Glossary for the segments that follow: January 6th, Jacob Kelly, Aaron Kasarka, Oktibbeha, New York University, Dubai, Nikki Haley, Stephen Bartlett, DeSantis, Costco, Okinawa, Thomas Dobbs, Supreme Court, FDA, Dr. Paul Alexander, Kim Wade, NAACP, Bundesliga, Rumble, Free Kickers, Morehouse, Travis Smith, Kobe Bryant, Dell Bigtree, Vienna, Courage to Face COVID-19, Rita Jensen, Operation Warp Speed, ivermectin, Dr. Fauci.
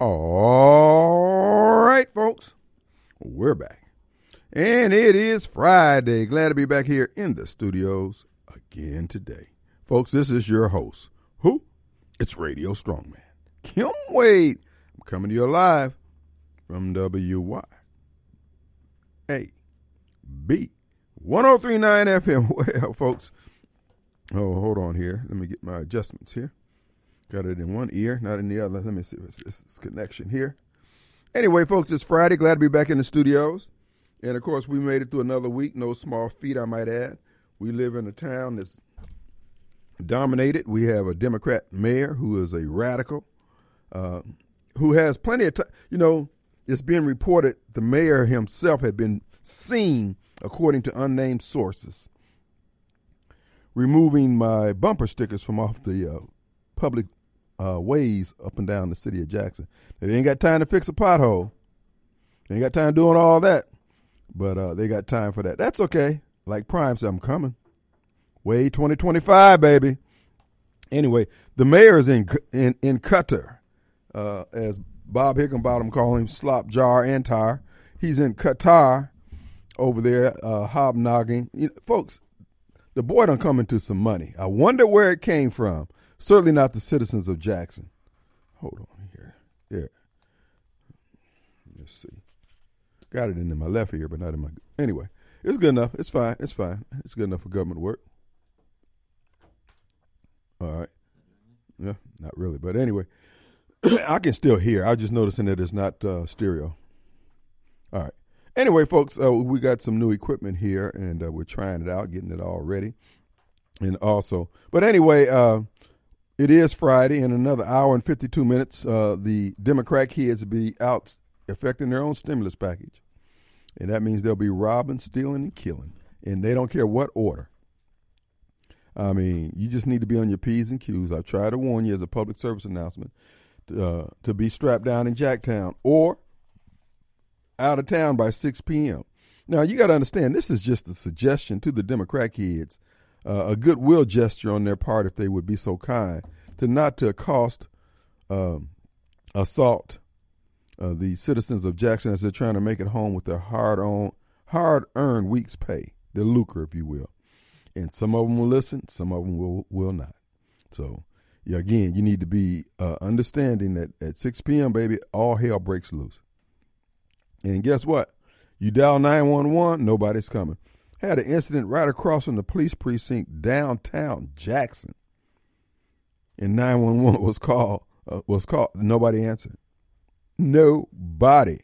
All right, folks, we're back. And it is Friday. Glad to be back here in the studios again today. Folks, this is your host. Who? It's Radio Strongman, Kim Wade. I'm coming to you live from WYAB 1039 FM. Well, folks, oh, hold on here. Let me get my adjustments here. Got it in one ear, not in the other. Let me see what's this connection here. Anyway, folks, it's Friday. Glad to be back in the studios. And, of course, we made it through another week. No small feat, I might add. We live in a town that's dominated. We have a Democrat mayor who is a radical, who has plenty of time. You know, it's been reported the mayor himself had been seen, according to unnamed sources, removing my bumper stickers from off the public ways up and down the city of Jackson. They ain't got time to fix a pothole. They ain't got time doing all that. But they got time for that. That's okay. Like Prime said, I'm coming. Way 2025, baby. Anyway, the mayor is in Qatar, as Bob Hickenbottom call him, slop jar and tire. He's in Qatar over there hobnogging. You know, folks, the boy done come into some money. I wonder where it came from. Certainly not the citizens of Jackson. Hold on here. Yeah. Let's see. Got it in my left ear, but not in my... Anyway, it's good enough. It's fine. It's fine. It's good enough for government work. All right. Yeah, not really. But anyway, I can still hear. I'm just noticing that it's not stereo. All right. Anyway, folks, we got some new equipment here, and we're trying it out, getting it all ready. And also... But anyway... It is Friday. In another hour and 52 minutes, the Democrat kids will be out effecting their own stimulus package. And that means they'll be robbing, stealing, and killing. And they don't care what order. I mean, you just need to be on your P's and Q's. I've tried to warn you as a public service announcement to be strapped down in Jacktown or out of town by 6 p.m. Now, you got to understand, this is just a suggestion to the Democrat kids. A goodwill gesture on their part, if they would be so kind, to not to accost, assault the citizens of Jackson as they're trying to make it home with their hard-earned week's pay, their lucre, if you will. And some of them will listen, some of them will not. So, yeah, again, you need to be understanding that at 6 p.m., baby, all hell breaks loose. And guess what? You dial 911, nobody's coming. Had an incident right across from the police precinct downtown Jackson, and 911 was called. Nobody answered. Nobody.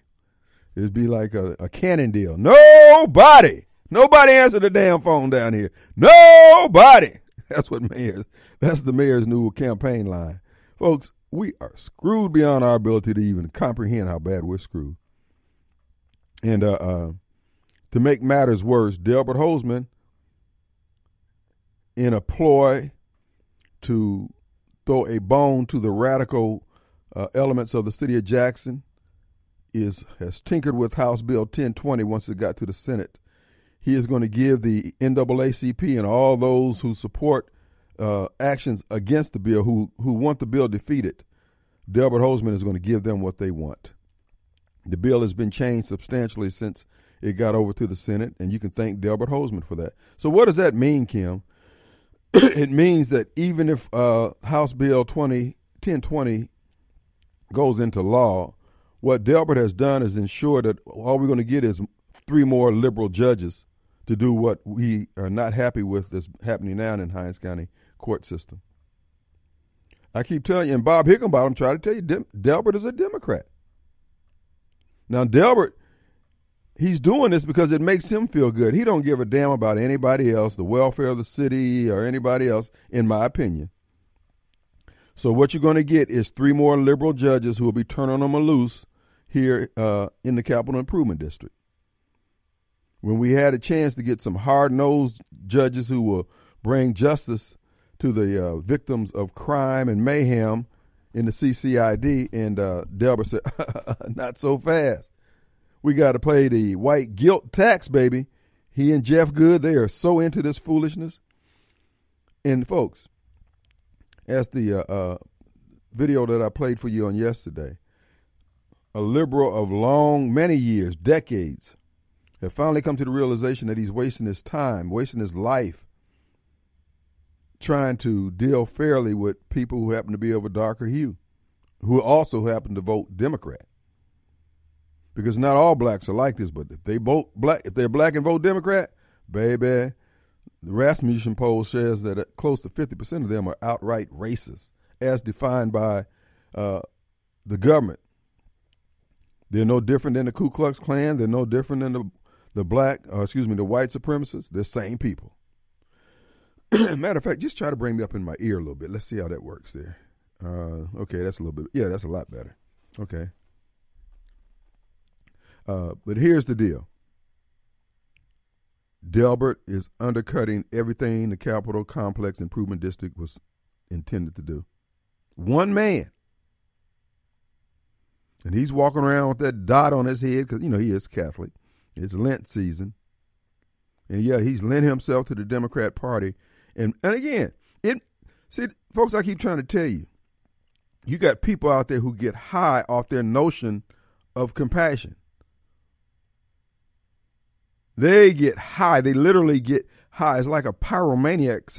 It'd be like a cannon deal. Nobody. Nobody answered the damn phone down here. Nobody. That's what mayors. That's the mayor's new campaign line, folks. We are screwed beyond our ability to even comprehend how bad we're screwed. And to make matters worse, Delbert Hosemann, in a ploy to throw a bone to the radical elements of the city of Jackson, has tinkered with House Bill 1020 once it got to the Senate. He is going to give the NAACP and all those who support actions against the bill, who want the bill defeated, Delbert Hosemann is going to give them what they want. The bill has been changed substantially since it got over to the Senate, and you can thank Delbert Hosemann for that. So what does that mean, Kim? It means that even if House Bill 1020 goes into law, what Delbert has done is ensure that all we're going to get is 3 more liberal judges to do what we are not happy with that's happening now in Hinds County court system. I keep telling you, and Bob Hickenbottom tried to tell you, Delbert is a Democrat. Now, Delbert... He's doing this because it makes him feel good. He don't give a damn about anybody else, the welfare of the city or anybody else, in my opinion. So what you're going to get is 3 more liberal judges who will be turning them loose here in the Capital Improvement District. When we had a chance to get some hard-nosed judges who will bring justice to the victims of crime and mayhem in the CCID, and Delbert said, not so fast. We got to play the white guilt tax, baby. He and Jeff Good, they are so into this foolishness. And folks, as the video that I played for you on yesterday, a liberal of many years, decades, have finally come to the realization that he's wasting his time, wasting his life, trying to deal fairly with people who happen to be of a darker hue, who also happen to vote Democrat. Because not all blacks are like this, but if they vote black, if they're black and vote Democrat, baby, the Rasmussen poll says that close to 50% of them are outright racist, as defined by the government. They're no different than the Ku Klux Klan. They're no different than the white supremacists. They're same people. Matter of fact, just try to bring me up in my ear a little bit. Let's see how that works there. Okay, that's a little bit. Yeah, that's a lot better. Okay. But here's the deal. Delbert is undercutting everything the Capitol Complex Improvement District was intended to do. One man. And he's walking around with that dot on his head because, you know, he is Catholic. It's Lent season. And, yeah, he's lent himself to the Democrat Party. And again, folks, I keep trying to tell you, you got people out there who get high off their notion of compassion. They get high. They literally get high. It's like a pyromaniac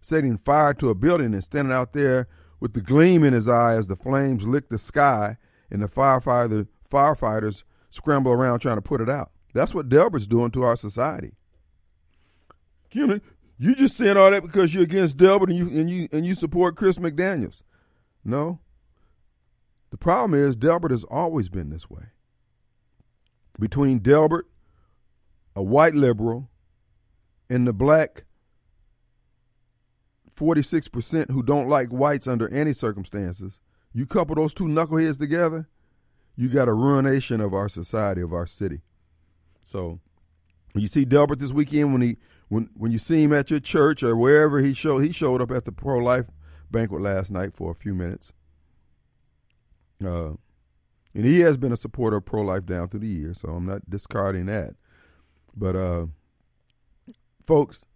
setting fire to a building and standing out there with the gleam in his eye as the flames lick the sky and the firefighters scramble around trying to put it out. That's what Delbert's doing to our society. Kimmy, you just saying all that because you're against Delbert and you support Chris McDaniels. No. The problem is Delbert has always been this way. Between Delbert, a white liberal, and the black 46% who don't like whites under any circumstances, you couple those two knuckleheads together, you got a ruination of our society, of our city. So when you see Delbert this weekend, when you see him at your church or wherever he showed up at the pro-life banquet last night for a few minutes. And he has been a supporter of pro-life down through the years, so I'm not discarding that. But, folks,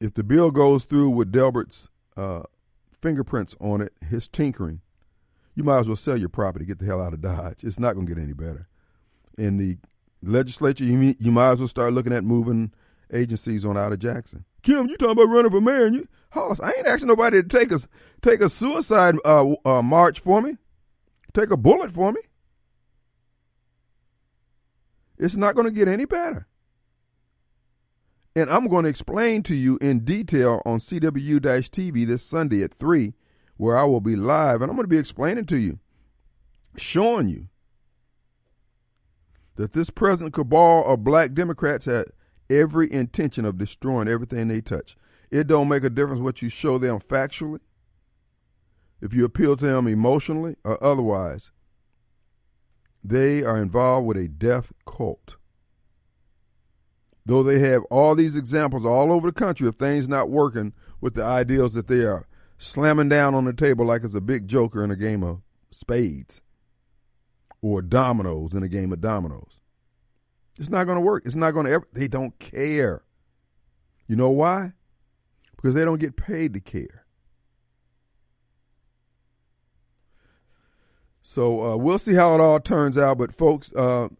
if the bill goes through with Delbert's fingerprints on it, his tinkering, you might as well sell your property, get the hell out of Dodge. It's not going to get any better. In the legislature, you might as well start looking at moving agencies on out of Jackson. Kim, you talking about running for mayor? Hoss, I ain't asking nobody to take a suicide march for me. Take a bullet for me. It's not going to get any better. And I'm going to explain to you in detail on CW-TV this Sunday at 3, where I will be live. And I'm going to be explaining to you, showing you that this present cabal of black Democrats had every intention of destroying everything they touch. It don't make a difference what you show them factually, if you appeal to them emotionally or otherwise. They are involved with a death cult. Though they have all these examples all over the country of things not working with the ideals that they are slamming down on the table like it's a big joker in a game of spades or dominoes in a game of dominoes. It's not going to work. It's not going to ever. They don't care. You know why? Because they don't get paid to care. So we'll see how it all turns out. But, folks,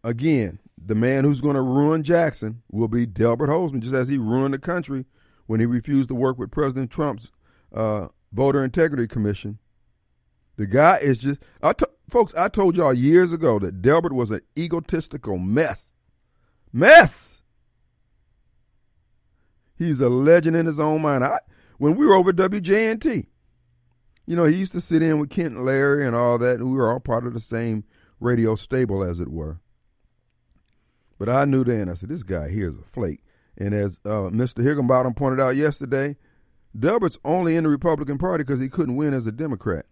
again, the man who's going to ruin Jackson will be Delbert Hosemann, just as he ruined the country when he refused to work with President Trump's Voter Integrity Commission. The guy is just – folks, I told y'all years ago that Delbert was an egotistical mess. Mess! He's a legend in his own mind. When we were over WJNT, you know, he used to sit in with Kent and Larry and all that. And we were all part of the same radio stable, as it were. But I knew then, I said, this guy here is a flake. And as Mr. Hickenbottom pointed out yesterday, Delbert's only in the Republican Party because he couldn't win as a Democrat.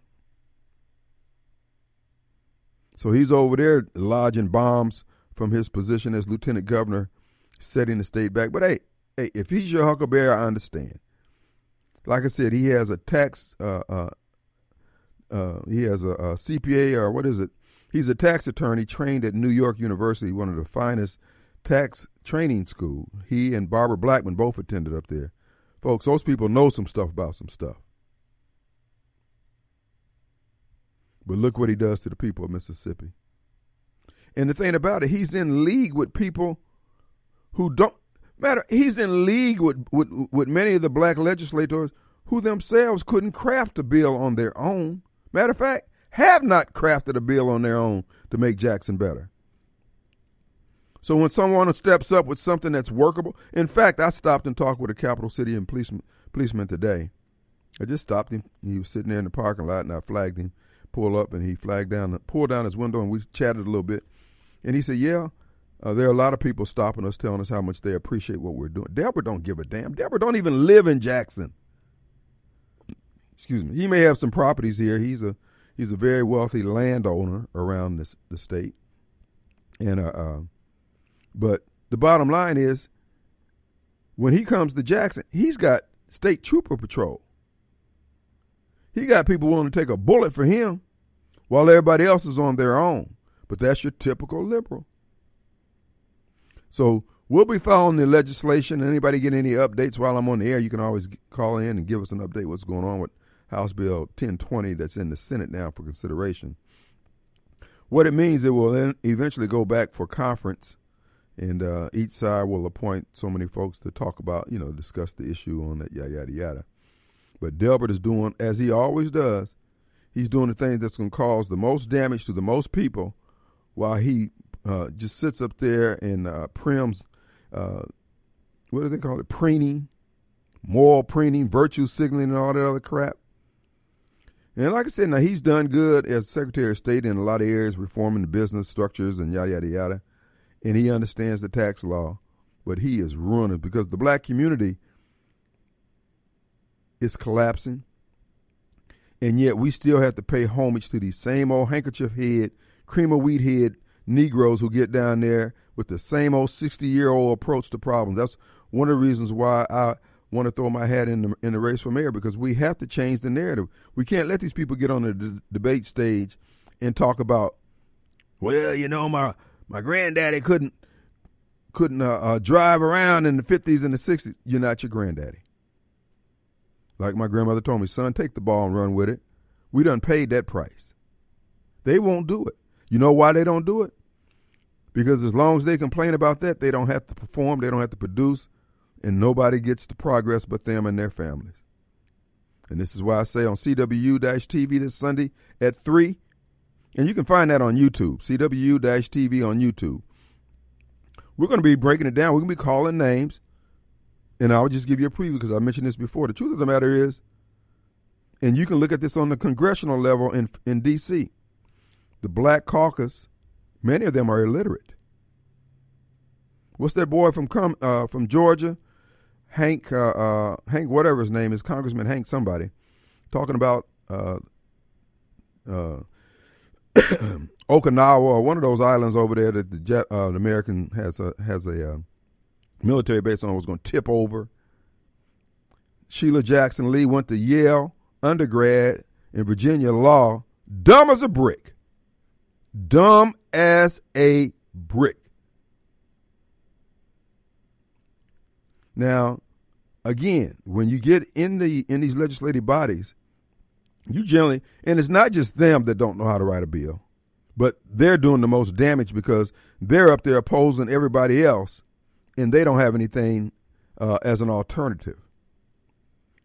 So he's over there lodging bombs from his position as lieutenant governor, setting the state back. But, hey, if he's your huckleberry, I understand. Like I said, he has a tax he has a CPA, or what is it? He's a tax attorney trained at New York University, one of the finest tax training school. He and Barbara Blackman both attended up there. Folks, those people know some stuff about some stuff. But look what he does to the people of Mississippi. And the thing about it, he's in league with people who don't matter. He's in league with many of the black legislators who themselves couldn't craft a bill on their own. Matter of fact, have not crafted a bill on their own to make Jackson better. So when someone steps up with something that's workable, in fact, I stopped and talked with a Capital City and policeman today. I just stopped him. He was sitting there in the parking lot, and I flagged him, pull up, and he pulled down his window, and we chatted a little bit. And he said, there are a lot of people stopping us, telling us how much they appreciate what we're doing. Delbert don't give a damn. Delbert don't even live in Jackson. Excuse me. He may have some properties here. He's a very wealthy landowner around the state. And but the bottom line is, when he comes to Jackson, he's got state trooper patrol. He got people willing to take a bullet for him while everybody else is on their own. But that's your typical liberal. So we'll be following the legislation. Anybody get any updates while I'm on the air, you can always call in and give us an update what's going on with House Bill 1020 that's in the Senate now for consideration. What it means, it will then eventually go back for conference, and each side will appoint so many folks to talk about, discuss the issue on that, yada, yada, yada. But Delbert is doing, as he always does, he's doing the thing that's going to cause the most damage to the most people while he just sits up there and prims, what do they call it, preening, moral preening, virtue signaling, and all that other crap. And like I said, now he's done good as Secretary of State in a lot of areas, reforming the business structures and yada, yada, yada. And he understands the tax law, but he is ruined because the black community is collapsing. And yet we still have to pay homage to these same old handkerchief head, cream of wheat head Negroes who get down there with the same old 60-year-old approach to problems. That's one of the reasons why I want to throw my hat in the race for mayor, because we have to change the narrative. We can't let these people get on the debate stage and talk about, well, my granddaddy couldn't drive around in the 50s and the 60s. You're not your granddaddy. Like my grandmother told me, son, take the ball and run with it. We done paid that price. They won't do it. You know why they don't do it? Because as long as they complain about that, they don't have to perform, they don't have to produce, and nobody gets the progress but them and their families. And this is why I say on CW-TV this Sunday at 3, and you can find that on YouTube, CW-TV on YouTube. We're going to be breaking it down. We're going to be calling names. And I'll just give you a preview because I mentioned this before. The truth of the matter is, and you can look at this on the congressional level in D.C., the black caucus, many of them are illiterate. What's that boy from Georgia, Hank, whatever his name is, Congressman Hank somebody, talking about Okinawa or one of those islands over there that the American has a military base on, was going to tip over. Sheila Jackson Lee went to Yale undergrad in Virginia law. Dumb as a brick. Dumb as a brick. Now, again, when you get in these legislative bodies, you generally, and it's not just them that don't know how to write a bill, but they're doing the most damage because they're up there opposing everybody else. And they don't have anything as an alternative.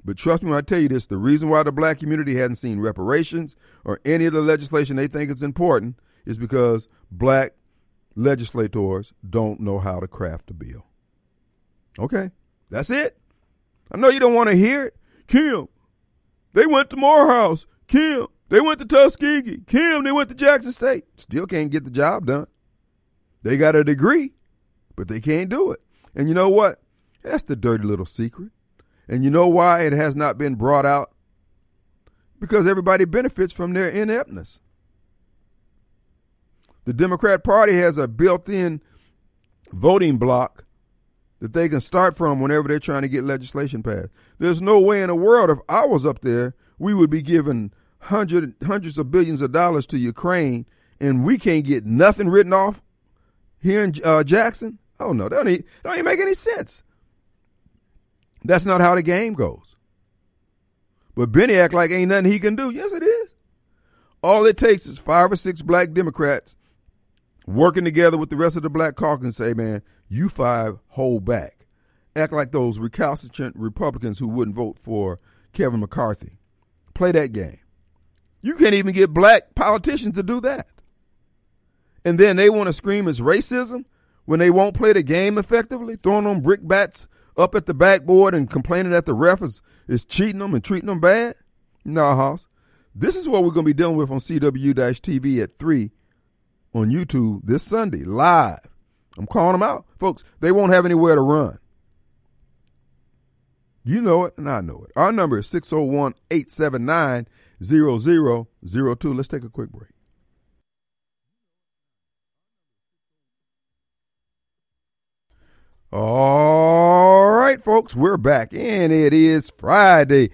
But trust me when I tell you this, the reason why the black community hasn't seen reparations or any of the legislation they think is important is because black legislators don't know how to craft a bill. Okay, that's it. I know you don't want to hear it. Kim, they went to Morehouse. Kim, they went to Tuskegee. Kim, they went to Jackson State. Still can't get the job done. They got a degree, but they can't do it. And you know what? That's the dirty little secret. And you know why it has not been brought out? Because everybody benefits from their ineptness. The Democrat Party has a built-in voting block that they can start from whenever they're trying to get legislation passed. There's no way in the world, if I was up there, we would be giving hundreds of billions of dollars to Ukraine, and we can't get nothing written off here in Jackson. Oh, no, that don't even make any sense. That's not how the game goes. But Benny act like ain't nothing he can do. Yes, it is. All it takes is 5 or 6 black Democrats working together with the rest of the black caucus, say, man, you five hold back. Act like those recalcitrant Republicans who wouldn't vote for Kevin McCarthy. Play that game. You can't even get black politicians to do that. And then they want to scream it's racism when they won't play the game effectively, throwing them brickbats up at the backboard and complaining that the ref is cheating them and treating them bad. Nah, Hoss. This is what we're going to be dealing with on CW-TV at 3 on YouTube this Sunday, live. I'm calling them out. Folks, they won't have anywhere to run. You know it, and I know it. Our number is 601-879-0002. Let's take a quick break. All right, folks, we're back, and it is Friday.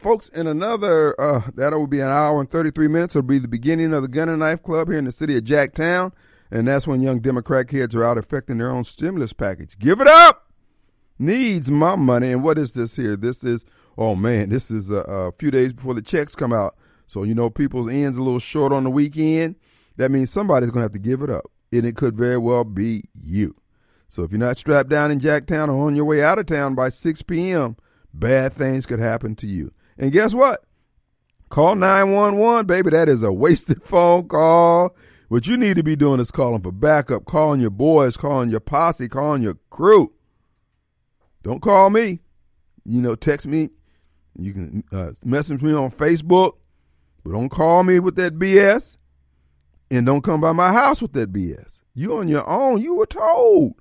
Folks, in another, that'll be an hour and 33 minutes. It'll be the beginning of the Gun and Knife Club here in the city of Jacktown, and that's when young Democrat kids are out affecting their own stimulus package. Give it up! Needs my money. And what is this here? This is, oh, man, this is a few days before the checks come out. So, you know, people's ends a little short on the weekend. That means somebody's going to have to give it up, and it could very well be you. So if you're not strapped down in Jacktown or on your way out of town by 6 p.m., bad things could happen to you. And guess what? Call 911, baby. That is a wasted phone call. What you need to be doing is calling for backup, calling your boys, calling your posse, calling your crew. Don't call me. You know, text me. You can message me on Facebook. But don't call me with that BS. And don't come by my house with that BS. You on your own. You were told.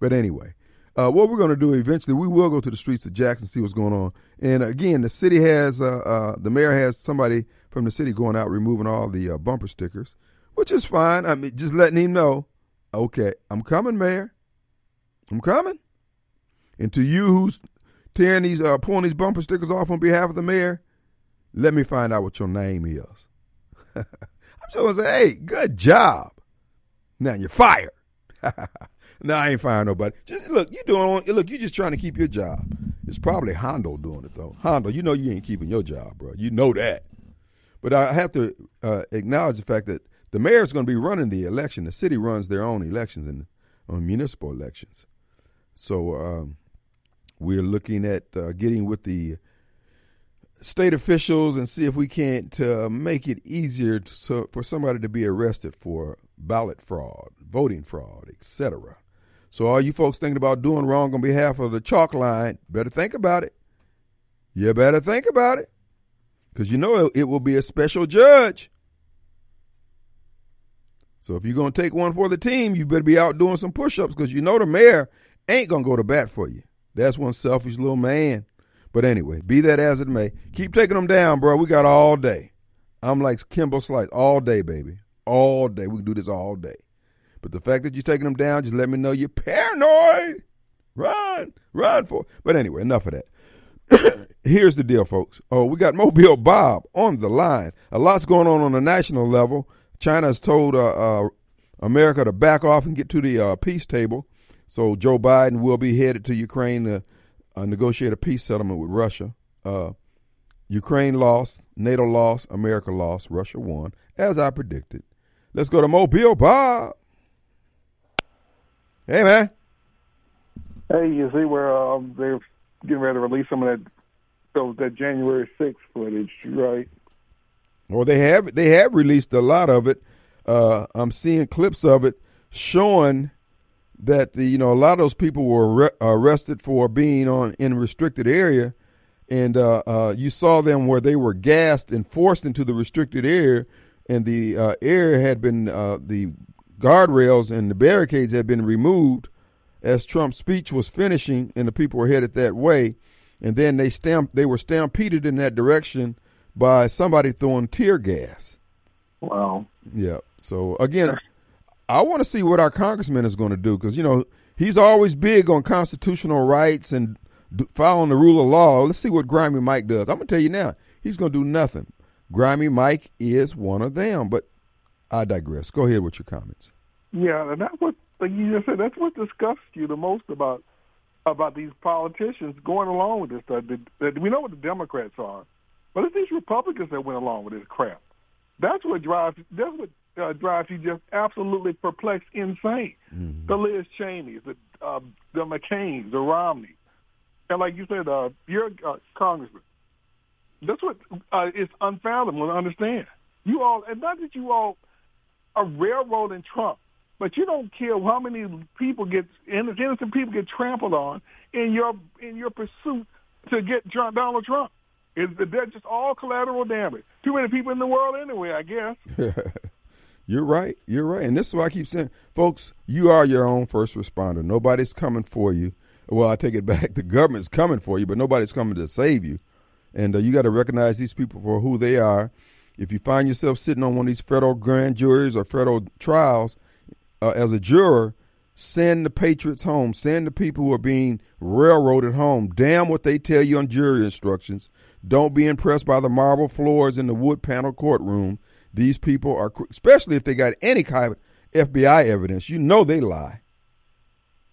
But anyway, what we're going to do eventually, we will go to the streets of Jackson, see what's going on. And again, the city has, the mayor has somebody from the city going out removing all the bumper stickers, which is fine. I mean, just letting him know, okay, I'm coming, Mayor. I'm coming. And to you who's tearing these, pulling these bumper stickers off on behalf of the mayor, let me find out what your name is. I'm just going to say, hey, good job. Now you're fired. No, I ain't firing nobody. Just look, you just trying to keep your job. It's probably Hondo doing it though. Hondo, you know you ain't keeping your job, bro. You know that. But I have to acknowledge the fact that the mayor's going to be running the election. The city runs their own elections and municipal elections. So we're looking at getting with the state officials and see if we can't make it easier for somebody to be arrested for ballot fraud, voting fraud, etc. So all you folks thinking about doing wrong on behalf of the chalk line, better think about it. You better think about it, because you know it will be a special judge. So if you're going to take one for the team, you better be out doing some push-ups, because you know the mayor ain't going to go to bat for you. That's one selfish little man. But anyway, be that as it may, keep taking them down, bro. We got all day. I'm like Kimbo Slice, all day, baby. All day. We can do this all day. But the fact that you're taking them down, just let me know you're paranoid. Run for it. But anyway, enough of that. Here's the deal, folks. Oh, we got Mobile Bob on the line. A lot's going on the national level. China's told America to back off and get to the peace table. So Joe Biden will be headed to Ukraine to negotiate a peace settlement with Russia. Ukraine lost, NATO lost, America lost, Russia won, as I predicted. Let's go to Mobile Bob. Hey, man. Hey, you see where they're getting ready to release some of that January 6th footage, right? Well, they have released a lot of it. I'm seeing clips of it showing that a lot of those people were arrested for being in a restricted area, and you saw them where they were gassed and forced into the restricted area, and the area had been the guardrails and the barricades had been removed as Trump's speech was finishing, and the people were headed that way. And then they were stampeded in that direction by somebody throwing tear gas. Wow. Yeah. So again, I want to see what our congressman is going to do, because he's always big on constitutional rights and following the rule of law. Let's see what Grimy Mike does. I'm gonna tell you now, he's gonna do nothing. Grimy Mike is one of them, but I digress. Go ahead with your comments. Yeah, and that's what, like you just said, that's what disgusts you the most about these politicians going along with this stuff. We know what the Democrats are, but it's these Republicans that went along with this crap. That's what drives. That's what drives you just absolutely perplexed, insane. Mm-hmm. The Liz Cheneys, the McCains, the Romneys. And like you said, you're a congressman. That's what is unfathomable to understand. You all, and not that you all are railroading Trump, but you don't care how many people get, innocent people get trampled on in your pursuit to get Donald Trump. They're just all collateral damage. Too many people in the world anyway, I guess. You're right. And this is why I keep saying, folks, you are your own first responder. Nobody's coming for you. Well, I take it back. The government's coming for you, but nobody's coming to save you. And you got to recognize these people for who they are. If you find yourself sitting on one of these federal grand juries or federal trials as a juror, send the patriots home. Send the people who are being railroaded home. Damn what they tell you on jury instructions. Don't be impressed by the marble floors in the wood panel courtroom. These people are, especially if they got any kind of FBI evidence, you know they lie.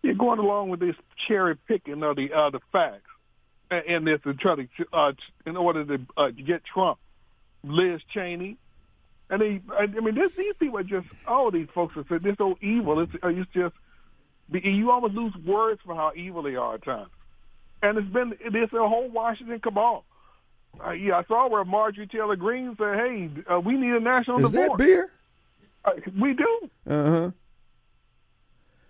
You're going along with this cherry picking of the facts, and this to try to in order to get Trump, Liz Cheney, and these people are just all these folks are just so evil. It's just you almost lose words for how evil they are at times, and it's a whole Washington cabal. I saw where Marjorie Taylor Greene said, "Hey, we need a national divorce." Is that beer? We do. Uh-huh.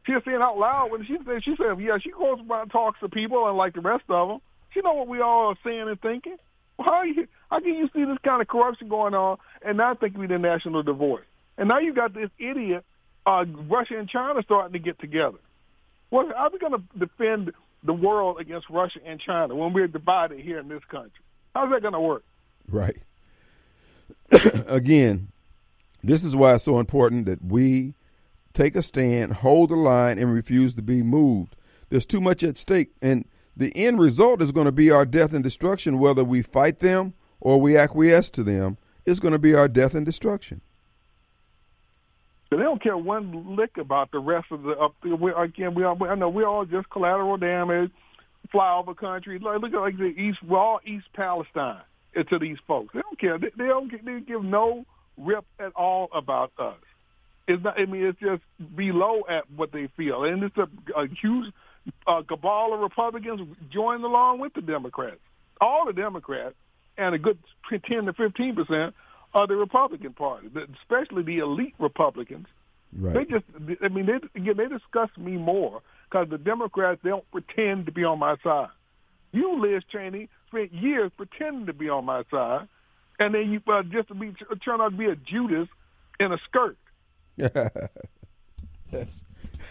She was saying out loud when she said, "Yeah, she goes around and talks to people, and like the rest of them, she know what we all are saying and thinking. How can you see this kind of corruption going on and not think we need a national divorce? And now you got this idiot, Russia and China starting to get together. Well, how are we going to defend the world against Russia and China when we're divided here in this country? How's that going to work?" Right. Again, this is why it's so important that we take a stand, hold the line, and refuse to be moved. There's too much at stake, and the end result is going to be our death and destruction, whether we fight them or we acquiesce to them. It's going to be our death and destruction. They don't care one lick about the rest of the up there. I know we're all just collateral damage. Flyover country, look at like the East, we're all East Palestine to these folks. They don't care. They give no rip at all about us. It's not. I mean, it's just below at what they feel, and it's a huge cabal of Republicans joined along with the Democrats. All the Democrats and a good 10 to 15% are the Republican Party, especially the elite Republicans. Right. They disgust me more. Because the Democrats, they don't pretend to be on my side. You, Liz Cheney, spent years pretending to be on my side, and then you just turn out to be a Judas in a skirt.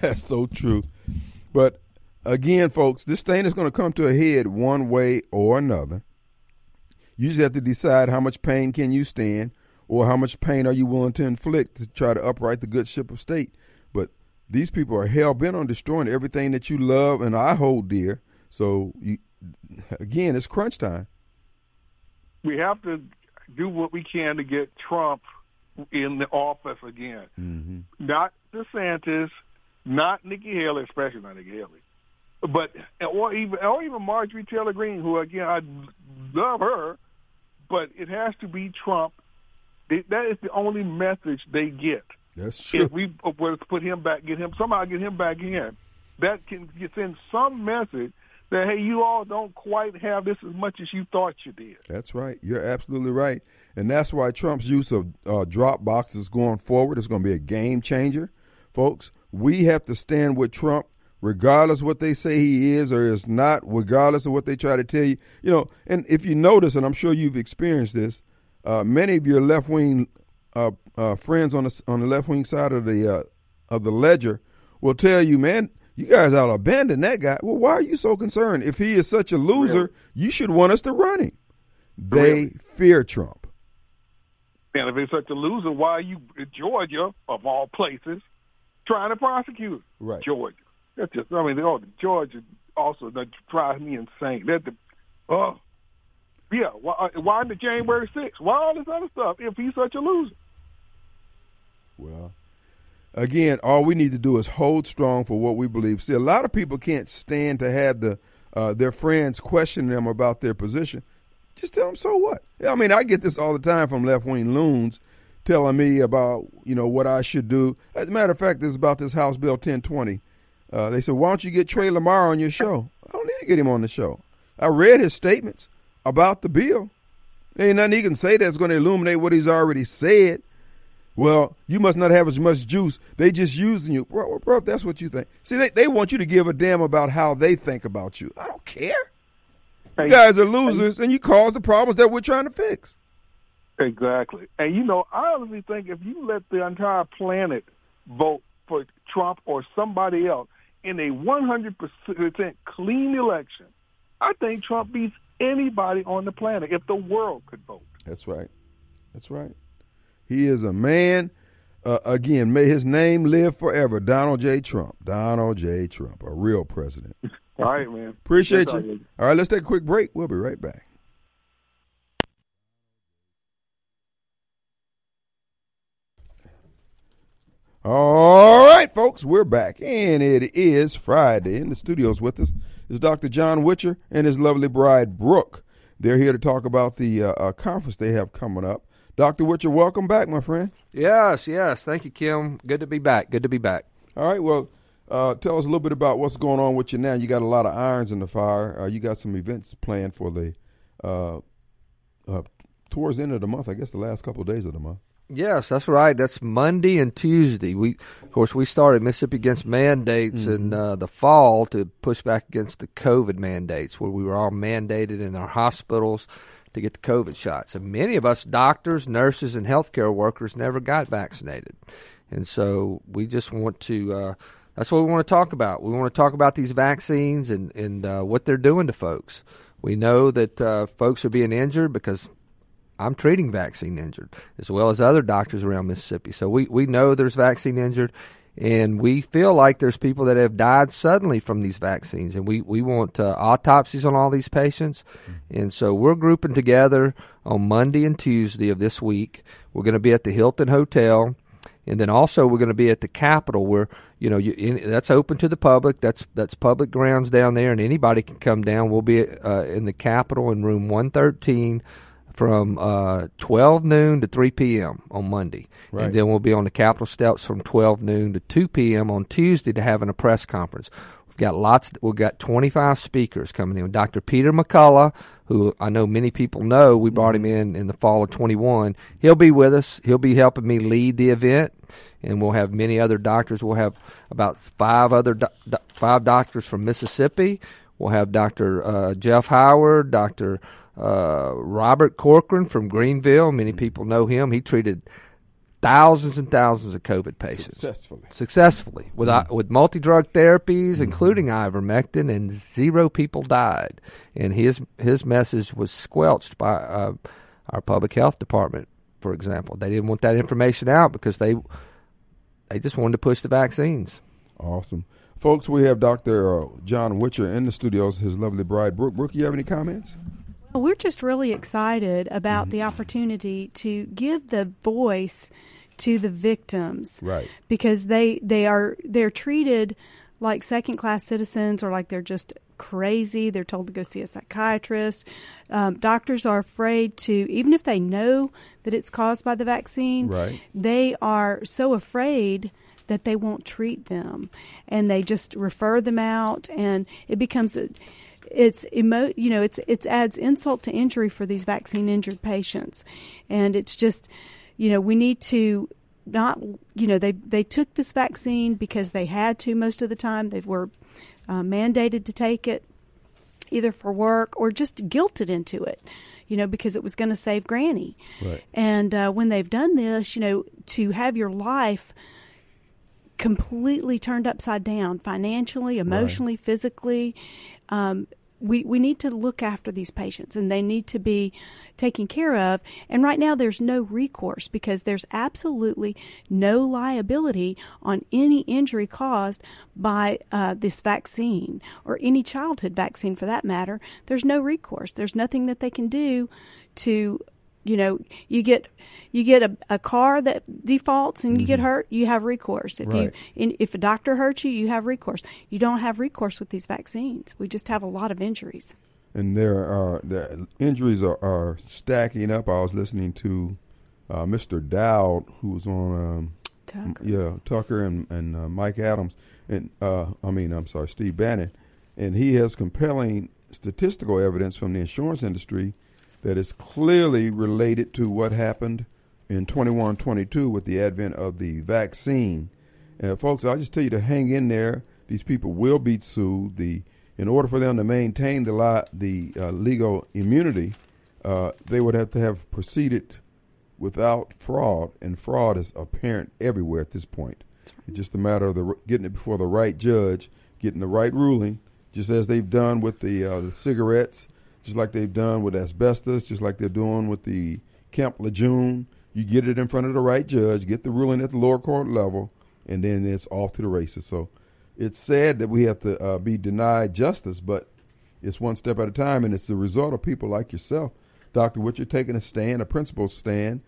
That's so true. But again, folks, this thing is going to come to a head one way or another. You just have to decide how much pain can you stand, or how much pain are you willing to inflict to try to upright the good ship of state. These people are hell-bent on destroying everything that you love and I hold dear. So, again, it's crunch time. We have to do what we can to get Trump in the office again. Mm-hmm. Not DeSantis, not Nikki Haley, especially not Nikki Haley, but or even Marjorie Taylor Greene, who, again, I love her, but it has to be Trump. That is the only message they get. That's true. If we were to put him back, get him back in, that can send some message that, hey, you all don't quite have this as much as you thought you did. That's right. You're absolutely right. And that's why Trump's use of drop boxes going forward is going to be a game changer. Folks, we have to stand with Trump regardless of what they say he is or is not, regardless of what they try to tell you. You know, and if you notice, and I'm sure you've experienced this, many of your left-wing friends on the left wing side of the ledger will tell you, man, you guys ought to abandon that guy. Well, why are you so concerned? If he is such a loser, really? You should want us to run him. They really fear Trump. And if he's such a loser, why are you Georgia of all places trying to prosecute? Right, Georgia. That's just. I mean, Georgia also that drives me insane. Yeah, why the January 6th? Why all this other stuff if he's such a loser? Well, again, all we need to do is hold strong for what we believe. See, a lot of people can't stand to have their friends question them about their position. Just tell them, so what? I mean, I get this all the time from left-wing loons. telling me about, you know, what I should do. As a matter of fact, it's about this House Bill 1020. They said, why don't you get Trey Lamar on your show? I don't need to get him on the show. I read his statements about the bill. There ain't nothing he can say that's going to illuminate what he's already said. Well, you must not have as much juice. They just using you. Bro, if that's what you think. See, they want you to give a damn about how they think about you. I don't care. Hey, you guys are losers, and you cause the problems that we're trying to fix. Exactly. And, you know, I honestly think if you let the entire planet vote for Trump or somebody else in a 100% clean election, I think Trump beats anybody on the planet if the world could vote. That's right. That's right. He is a man. Again, may his name live forever. Donald J. Trump. Donald J. Trump, a real president. All right, man. Appreciate you. All right. All right, let's take a quick break. We'll be right back. All right, folks, we're back. And it is Friday. In the studios with us is Dr. John Witcher and his lovely bride, Brooke. They're here to talk about the conference they have coming up. Dr. Witcher, welcome back, my friend. Yes. Thank you, Kim. Good to be back. All right. Well, tell us a little bit about what's going on with you now. You got a lot of irons in the fire. You got some events planned for the towards the end of the month, I guess the last couple of days of the month. Yes, that's right. That's Monday and Tuesday. We started Mississippi Against Mandates in the fall to push back against the COVID mandates, where we were all mandated in our hospitals to get the COVID shots. And many of us doctors, nurses, and healthcare workers never got vaccinated. And so we just want to that's what we want to talk about. We want to talk about these vaccines and what they're doing to folks. We know that folks are being injured because I'm treating vaccine injured as well as other doctors around Mississippi. So we know there's vaccine injured, and we feel like there's people that have died suddenly from these vaccines, and we want autopsies on all these patients. And so we're grouping together on Monday and Tuesday of this week. We're going to be at the Hilton Hotel, and then also we're going to be at the Capitol, where that's open to the public. That's public grounds down there, and anybody can come down. We'll be in the Capitol in room 113 from 12 noon to 3 p.m. on Monday. Right. And then we'll be on the Capitol steps from 12 noon to 2 p.m. on Tuesday to having a press conference. We've got 25 speakers coming in. Dr. Peter McCullough, who I know many people know, we brought him in the fall of 21. He'll be with us. He'll be helping me lead the event, and we'll have many other doctors. We'll have about five doctors from Mississippi. We'll have Dr. Jeff Howard, Dr. Robert Corcoran from Greenville. Many people know him. He treated thousands and thousands of COVID patients. Successfully. With multi-drug therapies, including ivermectin, and zero people died. And his message was squelched by our public health department, for example. They didn't want that information out because they just wanted to push the vaccines. Awesome. Folks, we have Dr. John Witcher in the studios, his lovely bride, Brooke. Brooke, you have any comments? We're just really excited about the opportunity to give the voice to the victims, right? Because they're treated like second-class citizens, or like they're just crazy. They're told to go see a psychiatrist. Doctors are afraid to, even if they know that it's caused by the vaccine, right? They are so afraid that they won't treat them, and they just refer them out, and it becomes it adds insult to injury for these vaccine injured patients. And it's just, we need to not, they took this vaccine because they had to most of the time. They were mandated to take it either for work or just guilted into it, because it was going to save Granny. Right. And when they've done this, to have your life completely turned upside down financially, emotionally, right, physically, we need to look after these patients, and they need to be taken care of. And right now there's no recourse because there's absolutely no liability on any injury caused by this vaccine, or any childhood vaccine for that matter. There's no recourse. There's nothing that they can do to, you get a car that defaults and you get hurt, you have recourse. If a doctor hurts you, you have recourse. You don't have recourse with these vaccines. We just have a lot of injuries. And the injuries are stacking up. I was listening to Mr. Dowd, who was on Tucker. Yeah, Tucker and Mike Adams, and Steve Bannon, and he has compelling statistical evidence from the insurance industry that is clearly related to what happened in 21-22 with the advent of the vaccine. Folks, I'll just tell you to hang in there. These people will be sued. In order for them to maintain the legal immunity, they would have to have proceeded without fraud, and fraud is apparent everywhere at this point. Right. It's just a matter of getting it before the right judge, getting the right ruling, just as they've done with the cigarettes, just like they've done with asbestos, just like they're doing with the Camp Lejeune. You get it in front of the right judge, get the ruling at the lower court level, and then it's off to the races. So it's sad that we have to be denied justice, but it's one step at a time, and it's the result of people like yourself, Dr. Witcher, taking a stand, a principled stand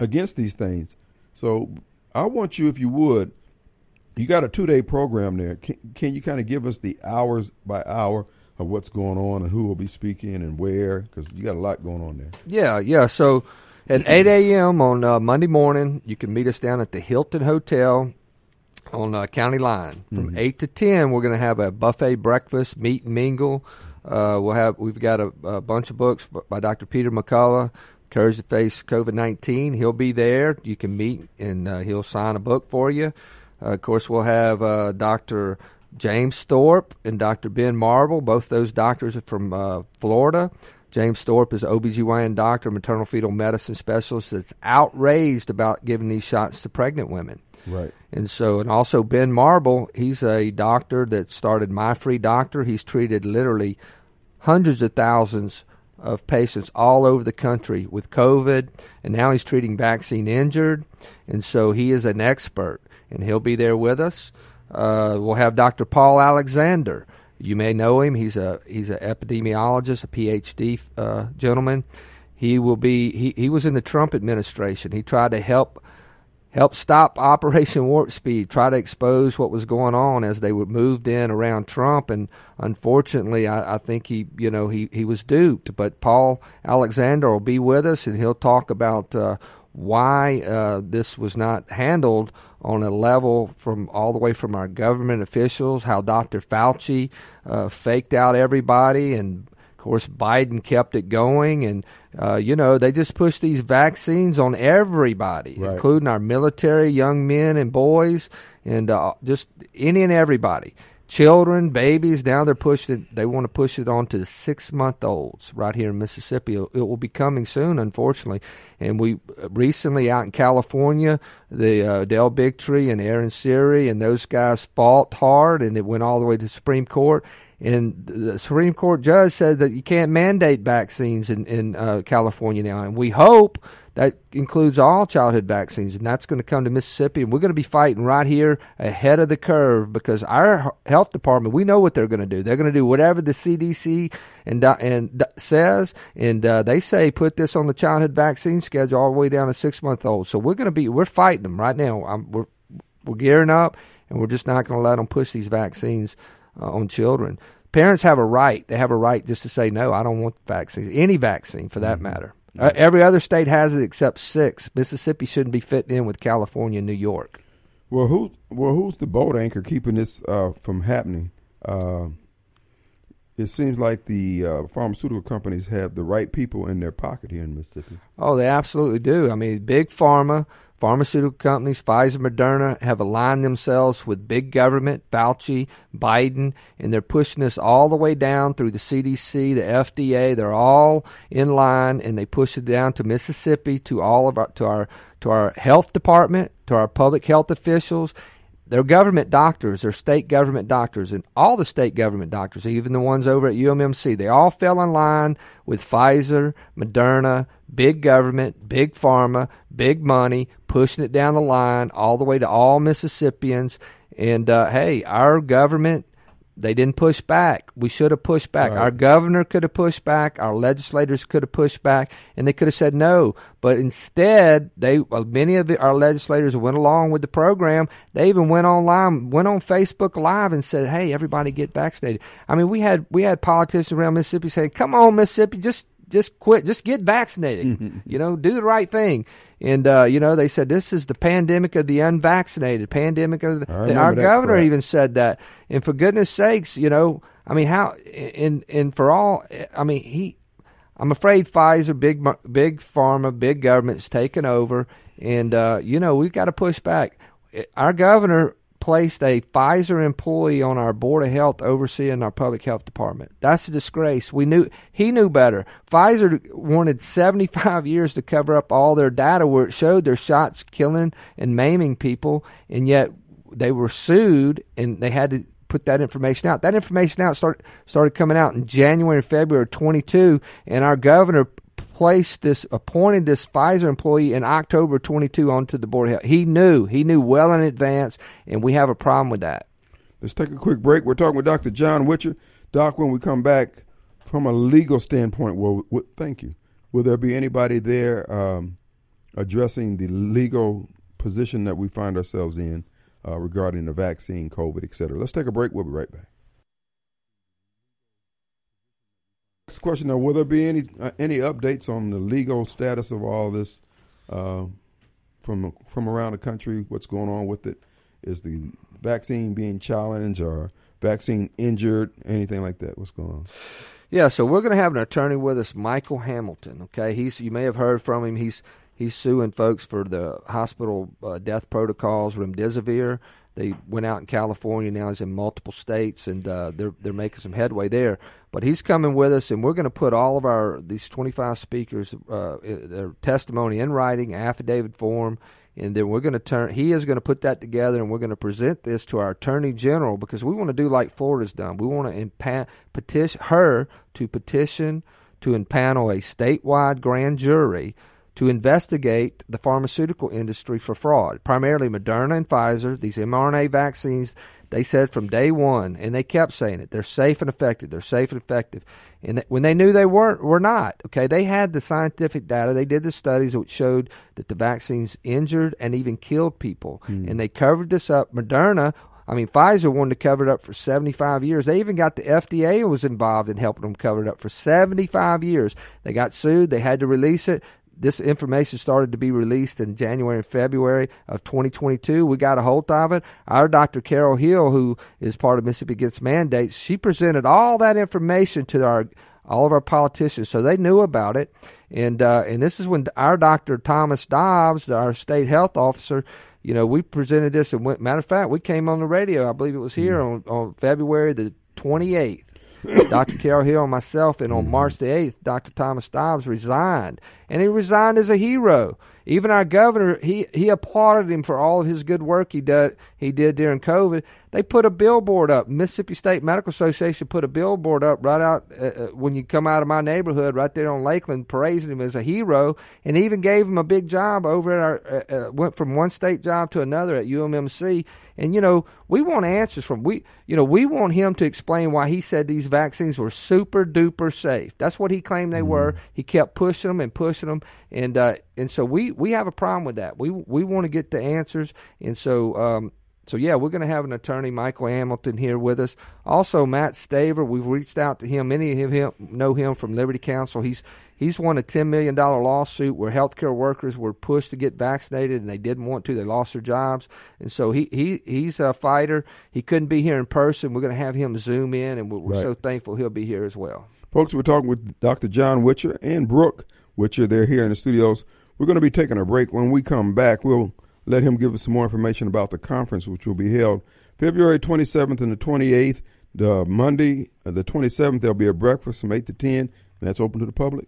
against these things. So I want you, if you would, you got a 2-day program there. Can you kind of give us the hours by hour of what's going on and who will be speaking and where? Because you got a lot going on there. Yeah. So at 8 a.m. on Monday morning, you can meet us down at the Hilton Hotel on County Line. From 8 to 10, we're going to have a buffet breakfast, meet and mingle. We've got a bunch of books by Dr. Peter McCullough, Courage to Face COVID-19. He'll be there. You can meet, and he'll sign a book for you. Of course, we'll have Dr. James Thorpe and Dr. Ben Marble. Both those doctors are from Florida. James Thorpe is OBGYN doctor, maternal fetal medicine specialist that's outraged about giving these shots to pregnant women. Right. And also Ben Marble, he's a doctor that started My Free Doctor. He's treated literally hundreds of thousands of patients all over the country with COVID, and now he's treating vaccine injured. And so he is an expert, and he'll be there with us. We'll have Dr. Paul Alexander. You may know him. He's an epidemiologist, a PhD gentleman. He will be. He was in the Trump administration. He tried to help stop Operation Warp Speed, try to expose what was going on as they were moved in around Trump. And unfortunately, I think he was duped. But Paul Alexander will be with us, and he'll talk about why this was not handled on a level from all the way from our government officials, how Dr. Fauci faked out everybody, and of course Biden kept it going, and they just pushed these vaccines on everybody, right, including our military, young men and boys, and just any and everybody, children, babies. Now they're pushing it. They want to push it on to 6-month-olds right here in Mississippi. It will be coming soon, unfortunately. And we recently out in California, the Dell Bigtree and Aaron Siri and those guys fought hard, and it went all the way to the Supreme Court. And the Supreme Court judge said that you can't mandate vaccines in California now. And we hope that includes all childhood vaccines, and that's going to come to Mississippi. And we're going to be fighting right here ahead of the curve, because our health department, we know what they're going to do. They're going to do whatever the CDC and says, and they say put this on the childhood vaccine schedule all the way down to 6-month-olds. So we're fighting them right now. We're gearing up, and we're just not going to let them push these vaccines on children. Parents have a right. They have a right just to say, no, I don't want vaccines, any vaccine for that matter. Every other state has it except 6. Mississippi shouldn't be fitting in with California and New York. Well, who's the boat anchor keeping this from happening? It seems like the pharmaceutical companies have the right people in their pocket here in Mississippi. Oh, they absolutely do. I mean, big pharma, pharmaceutical companies, Pfizer, Moderna, have aligned themselves with big government, Fauci, Biden, and they're pushing this all the way down through the CDC, the FDA. They're all in line, and they push it down to Mississippi, to all of our health department, to our public health officials. They're government doctors, they're state government doctors, and all the state government doctors, even the ones over at UMMC, they all fell in line with Pfizer, Moderna, big government, big pharma, big money, pushing it down the line all the way to all Mississippians. And, hey, our government, they didn't push back. We should have pushed back. Right. Our governor could have pushed back. Our legislators could have pushed back, and they could have said no. But instead, many of our legislators went along with the program. They even went online, went on Facebook Live, and said, "Hey, everybody, get vaccinated." I mean, we had politicians around Mississippi saying, "Come on, Mississippi, just just quit. Just get vaccinated. Mm-hmm. You know, do the right thing. And, you know, they said this is the pandemic of the unvaccinated, pandemic of the, our governor crap. Even said that. And for goodness sakes, you know, I mean, how, and for all, I mean, he, I'm afraid Pfizer, big pharma, big government's taken over. And, you know, we've got to push back. Our governor placed a Pfizer employee on our Board of Health overseeing our public health department. That's a disgrace. We knew he knew better. Pfizer wanted 75 years to cover up all their data where it showed their shots killing and maiming people, and yet they were sued and they had to put that information out. That information out started coming out in January and February of 22, and our governor appointed this Pfizer employee in October 22 onto the Board of Health. He knew well in advance, and we have a problem with that. Let's take a quick break. We're talking with Dr. John Witcher. Doc, when we come back, from a legal standpoint, thank you. Will there be anybody there addressing the legal position that we find ourselves in regarding the vaccine, COVID, et cetera? Let's take a break. We'll be right back. Next question, now, will there be any updates on the legal status of all this from around the country, what's going on with it? Is the vaccine being challenged or vaccine injured, anything like that? What's going on? Yeah, so we're going to have an attorney with us, Michael Hamilton, okay? You may have heard from him. He's suing folks for the hospital death protocols, remdesivir. They went out in California. Now he's in multiple states, and they're making some headway there. But he's coming with us, and we're going to put all of these 25 speakers their testimony in writing, affidavit form, and then we're going to he is going to put that together, and we're going to present this to our attorney general because we want to do like Florida's done. We want to petition to impanel a statewide grand jury to investigate the pharmaceutical industry for fraud, primarily Moderna and Pfizer, these mRNA vaccines. They said from day one, and they kept saying it, they're safe and effective, they're safe and effective. And when they knew they were not, okay, they had the scientific data. They did the studies which showed that the vaccines injured and even killed people. Mm. And they covered this up. Pfizer wanted to cover it up for 75 years. They even got the FDA was involved in helping them cover it up for 75 years. They got sued. They had to release it. This information started to be released in January and February of 2022. We got a hold of it. Our Dr. Carol Hill, who is part of Mississippi Against Mandates, she presented all that information to all of our politicians, so they knew about it. And this is when our Dr. Thomas Dobbs, our state health officer, you know, we presented this. And matter of fact, we came on the radio, I believe it was here on February the 28th. Dr. Carol Hill and myself, and on March the 8th, Dr. Thomas Dobbs resigned. And he resigned as a hero. Even our governor, he applauded him for all of his good work he did during COVID. They put a billboard up. Mississippi State Medical Association put a billboard up right out when you come out of my neighborhood, right there on Lakeland, praising him as a hero, and even gave him a big job over at our went from one state job to another at UMMC. And you know, we want answers from we want him to explain why he said these vaccines were super duper safe. That's what he claimed they were. He kept pushing them and pushing them, and so we have a problem with that. We want to get the answers, and so. So, yeah, we're going to have an attorney, Michael Hamilton, here with us. Also, Matt Staver, we've reached out to him. Many of you know him from Liberty Counsel. He's won a $10 million lawsuit where healthcare workers were pushed to get vaccinated, and they didn't want to. They lost their jobs. And so he's a fighter. He couldn't be here in person. We're going to have him Zoom in, and we're so thankful he'll be here as well. Folks, we're talking with Dr. John Witcher and Brooke Witcher. They're here in the studios. We're going to be taking a break. When we come back, we'll let him give us some more information about the conference, which will be held February 27th and the 28th. The Monday, the 27th, there'll be a breakfast from 8 to 10, and that's open to the public.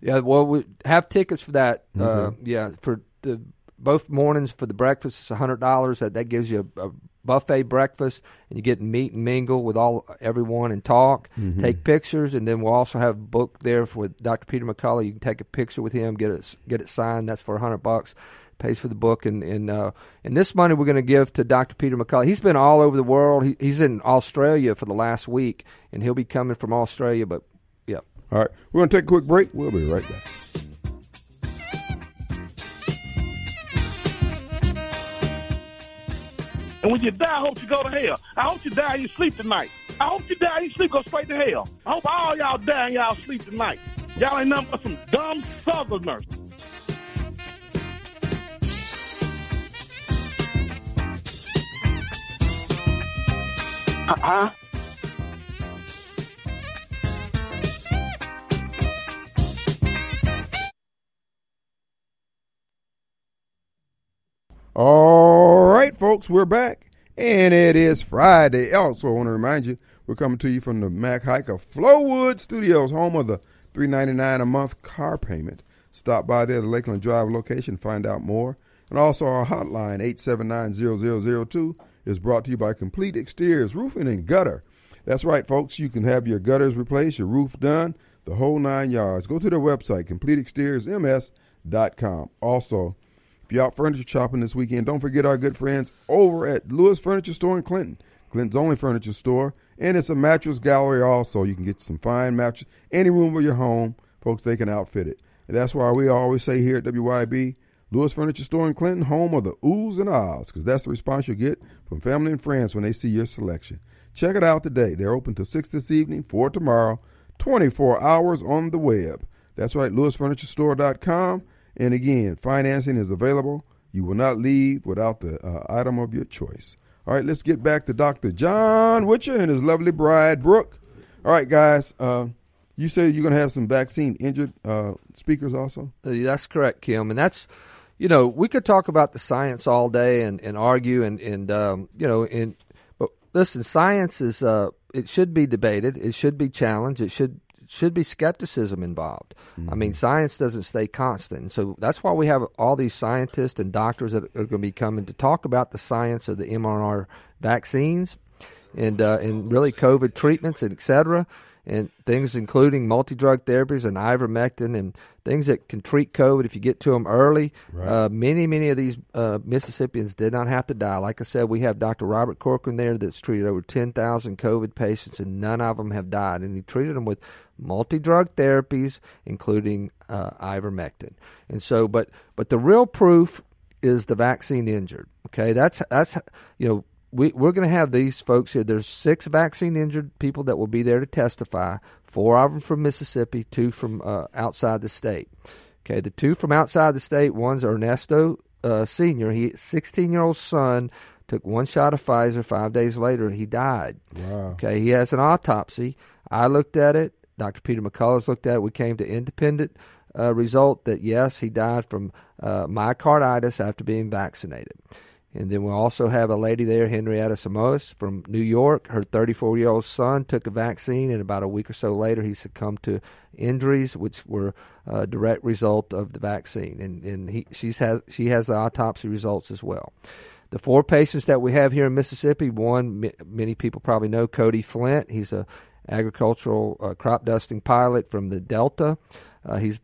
Yeah, well, we have tickets for that. For both mornings for the breakfast, it's $100. That gives you a buffet breakfast, and you get to meet and mingle with everyone and talk, take pictures, and then we'll also have a book there for Dr. Peter McCullough. You can take a picture with him, get it signed. That's for $100. Pays for the book, and this money we're going to give to Dr. Peter McCullough. He's been all over the world. He's in Australia for the last week, and he'll be coming from Australia, but yeah. All right. We're going to take a quick break. We'll be right back. And when you die, I hope you go to hell. I hope you die and you sleep tonight. I hope you die and you sleep, go straight to hell. I hope all y'all die and y'all sleep tonight. Y'all ain't nothing but some dumb Southerners. Uh-huh. All right, folks, we're back, and it is Friday. Also, I want to remind you, we're coming to you from the Mack Hike of Flowood Studios, home of the $3.99 a month car payment. Stop by there at the Lakeland Drive location, find out more. And also, our hotline, 879-0002, is brought to you by Complete Exteriors, Roofing and Gutter. That's right, folks, you can have your gutters replaced, your roof done, the whole 9 yards. Go to their website, CompleteExteriorsMS.com. Also, if you're out furniture shopping this weekend, don't forget our good friends over at Lewis Furniture Store in Clinton. Clinton's only furniture store. And it's a mattress gallery also. You can get some fine mattresses. Any room of your home, folks, they can outfit it. And that's why we always say here at WYB, Lewis Furniture Store in Clinton, home of the oohs and ahs, because that's the response you get from family and friends when they see your selection. Check it out today. They're open till 6 this evening, 4 tomorrow, 24 hours on the web. That's right, lewisfurniturestore.com. And again, financing is available. You will not leave without the item of your choice. All right, let's get back to Dr. John Witcher and his lovely bride, Brooke. All right, guys, you said you're going to have some vaccine-injured speakers also? That's correct, Kim. And that's, you know, we could talk about the science all day and argue and but listen, science is, it should be debated. It should be challenged. It should be skepticism involved. Mm-hmm. I mean, science doesn't stay constant. And so that's why we have all these scientists and doctors that are going to be coming to talk about the science of the mRNA vaccines and really COVID treatments and et cetera, and things including multi-drug therapies and ivermectin and things that can treat COVID if you get to them early. Right. Many of these Mississippians did not have to die. Like I said, we have Dr. Robert Corcoran there that's treated over 10,000 COVID patients, and none of them have died. And he treated them with multi-drug therapies, including ivermectin. And so, but the real proof is the vaccine injured. Okay, that's you know, we're going to have these folks here. There's 6 vaccine injured people that will be there to testify. 4 of them from Mississippi, 2 from outside the state. Okay, the 2 from outside the state, one's Ernesto Sr., his 16-year-old son, took 1 shot of Pfizer. 5 days later, he died. Wow. Okay, he has an autopsy. I looked at it. Dr. Peter McCullough's looked at it. We came to independent result that, yes, he died from myocarditis after being vaccinated. And then we also have a lady there, Henrietta Samos from New York. Her 34-year-old son took a vaccine, and about a week or so later, he succumbed to injuries, which were a direct result of the vaccine. And she has the autopsy results as well. The 4 patients that we have here in Mississippi, one, many people probably know, Cody Flint. He's a agricultural crop dusting pilot from the Delta. He's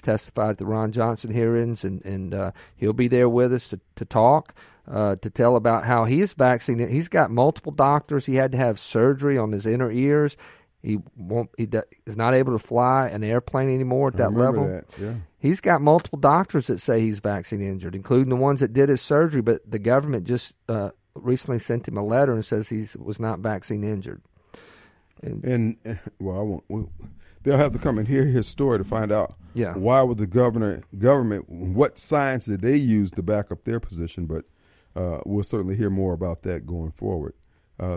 testified at the Ron Johnson hearings, and he'll be there with us to talk, to tell about how he is vaccinated. He's got multiple doctors. He had to have surgery on his inner ears. He is not able to fly an airplane anymore at that level. Yeah. He's got multiple doctors that say he's vaccine injured, including the ones that did his surgery, but the government just recently sent him a letter and says he was not vaccine injured. They'll have to come and hear his story to find out why would the government, what science did they use to back up their position, but we'll certainly hear more about that going forward.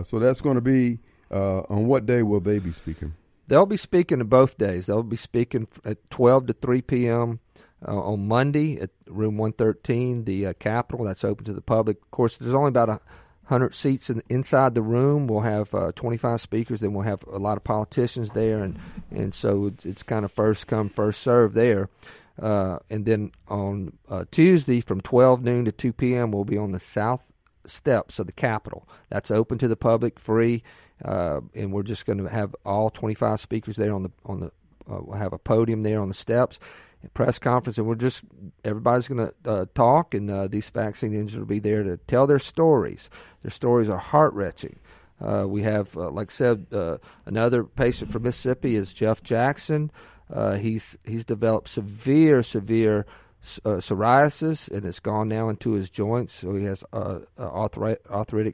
So that's going to be, on what day will they be speaking? They'll be speaking on both days. They'll be speaking at 12 to 3 p.m. On Monday at room 113, the Capitol. That's open to the public. Of course, there's only about 100 seats inside the room. We'll have 25 speakers, then we'll have a lot of politicians there, and so it's kind of first come, first serve there. And then on Tuesday from 12 noon to 2 p.m., we'll be on the south steps of the Capitol. That's open to the public, free, and we're just going to have all 25 speakers there on the we'll have a podium there on the steps, press conference, and everybody's going to talk, and these vaccine injured will be there to tell their stories. Their stories are heart-wrenching. We have, like I said, another patient from Mississippi is Jeff Jackson. He's developed severe psoriasis, and it's gone now into his joints, so he has arthritic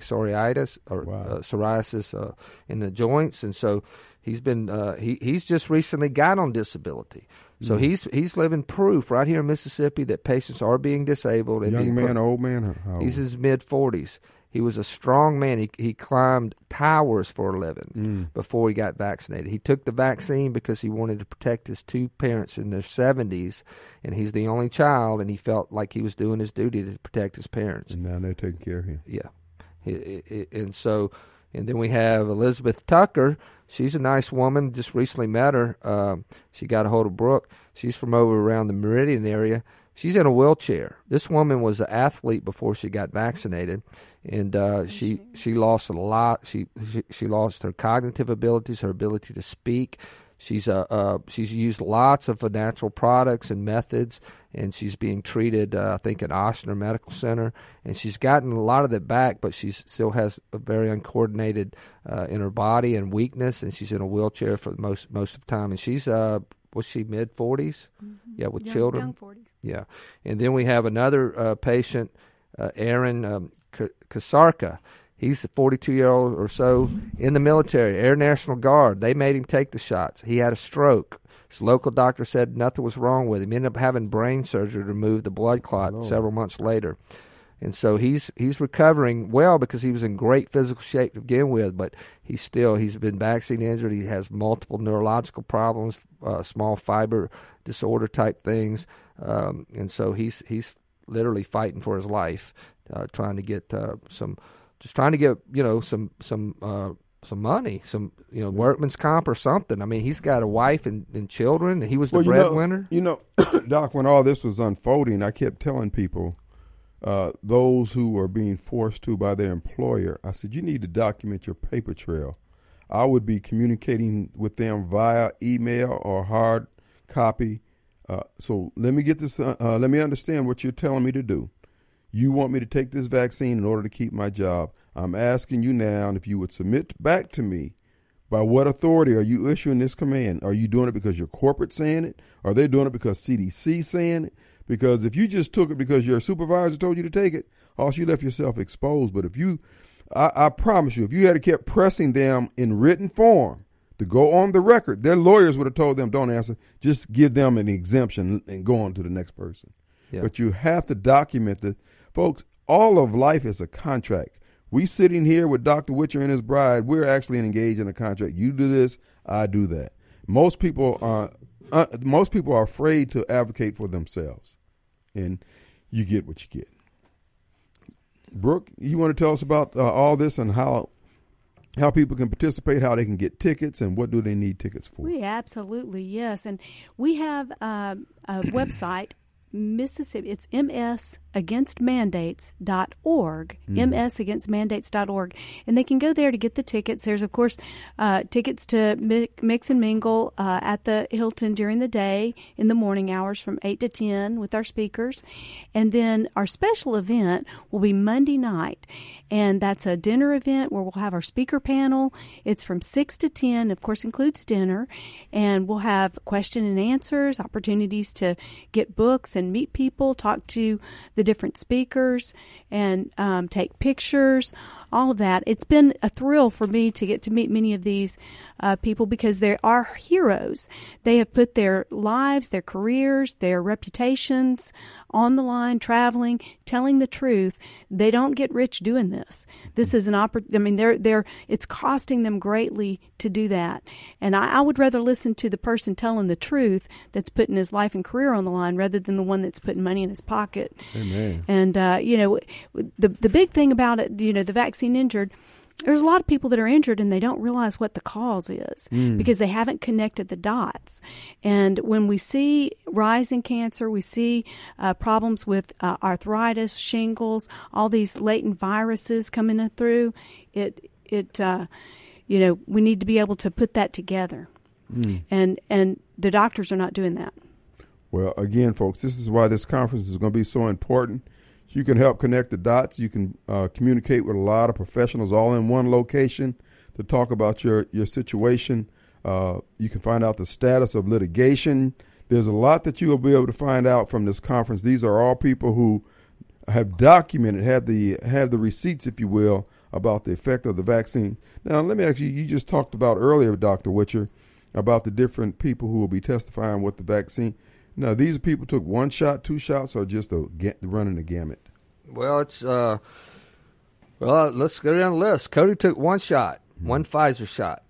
psoriasis in the joints, and so He's been he's just recently got on disability. So he's living proof right here in Mississippi that patients are being disabled. And young man, old man? He's in his mid-40s. He was a strong man. He climbed towers for a living before he got vaccinated. He took the vaccine because he wanted to protect his two parents in their 70s, and he's the only child, and he felt like he was doing his duty to protect his parents. And now they're taking care of him. Yeah. And then we have Elizabeth Tucker. She's a nice woman. Just recently met her. She got a hold of Brooke. She's from over around the Meridian area. She's in a wheelchair. This woman was an athlete before she got vaccinated, and she lost a lot. She lost her cognitive abilities, her ability to speak. She's used lots of natural products and methods, and she's being treated, I think, at Ochsner Medical Center. And she's gotten a lot of that back, but she still has a very uncoordinated in her body and weakness, and she's in a wheelchair for most of the time. And she's was she mid-40s? Mm-hmm. Yeah, with children. Young 40s. Yeah. And then we have another patient, Aaron Kasarka. He's a 42-year-old or so in the military, Air National Guard. They made him take the shots. He had a stroke. His local doctor said nothing was wrong with him. He ended up having brain surgery to remove the blood clot several months later. And so he's recovering well because he was in great physical shape to begin with, but he's been vaccine injured. He has multiple neurological problems, small fiber disorder type things, and so he's literally fighting for his life, trying to get some money, workman's comp or something. I mean, he's got a wife and children. And he was the breadwinner. Doc, when all this was unfolding, I kept telling people. Those who are being forced to by their employer, I said, you need to document your paper trail. I would be communicating with them via email or hard copy. So let me get this. Let me understand what you're telling me to do. You want me to take this vaccine in order to keep my job. I'm asking you now if you would submit back to me. By what authority are you issuing this command? Are you doing it because your corporate saying it? Are they doing it because CDC saying it? Because if you just took it because your supervisor told you to take it, also you left yourself exposed. But if you, I promise you, if you had kept pressing them in written form to go on the record, their lawyers would have told them, don't answer, just give them an exemption and go on to the next person. Yeah. But you have to document that. Folks, all of life is a contract. We sitting here with Dr. Witcher and his bride, we're actually engaged in a contract. You do this, I do that. Most people are afraid to advocate for themselves, and you get what you get. Brooke, you want to tell us about all this and how people can participate, how they can get tickets, and what do they need tickets for? We absolutely, yes. And we have a website, Mississippi. It's msagainstmandates.org, msagainstmandates.org, and they can go there to get the tickets. There's, of course, tickets to mix and mingle at the Hilton during the day in the morning hours from 8 to 10 with our speakers. And then our special event will be Monday night, and that's a dinner event where we'll have our speaker panel. It's from 6 to 10, of course, includes dinner, and we'll have question and answers, opportunities to get books and meet people, talk to the different speakers, and take pictures, all of that. It's been a thrill for me to get to meet many of these people because they are heroes. They have put their lives, their careers, their reputations on the line, traveling, telling the truth. They don't get rich doing this. This is an opportunity. I mean, it's costing them greatly to do that. And I would rather listen to the person telling the truth that's putting his life and career on the line rather than the one that's putting money in his pocket. Amen. And, the big thing about it, the vaccine injured, there's a lot of people that are injured and they don't realize what the cause is because they haven't connected the dots. And when we see rising cancer, we see problems with arthritis, shingles, all these latent viruses coming through. We need to be able to put that together. And the doctors are not doing that. Well, again, folks, this is why this conference is going to be so important. You can help connect the dots. You can communicate with a lot of professionals all in one location to talk about your situation. You can find out the status of litigation. There's a lot that you will be able to find out from this conference. These are all people who have documented, have the receipts, if you will, about the effect of the vaccine. Now, let me ask you, you just talked about earlier, Dr. Witcher, about the different people who will be testifying with the vaccine. Now, these people took one shot, two shots, or just running the gamut? Well, it's let's go down the list. Cody took one shot, one Pfizer shot,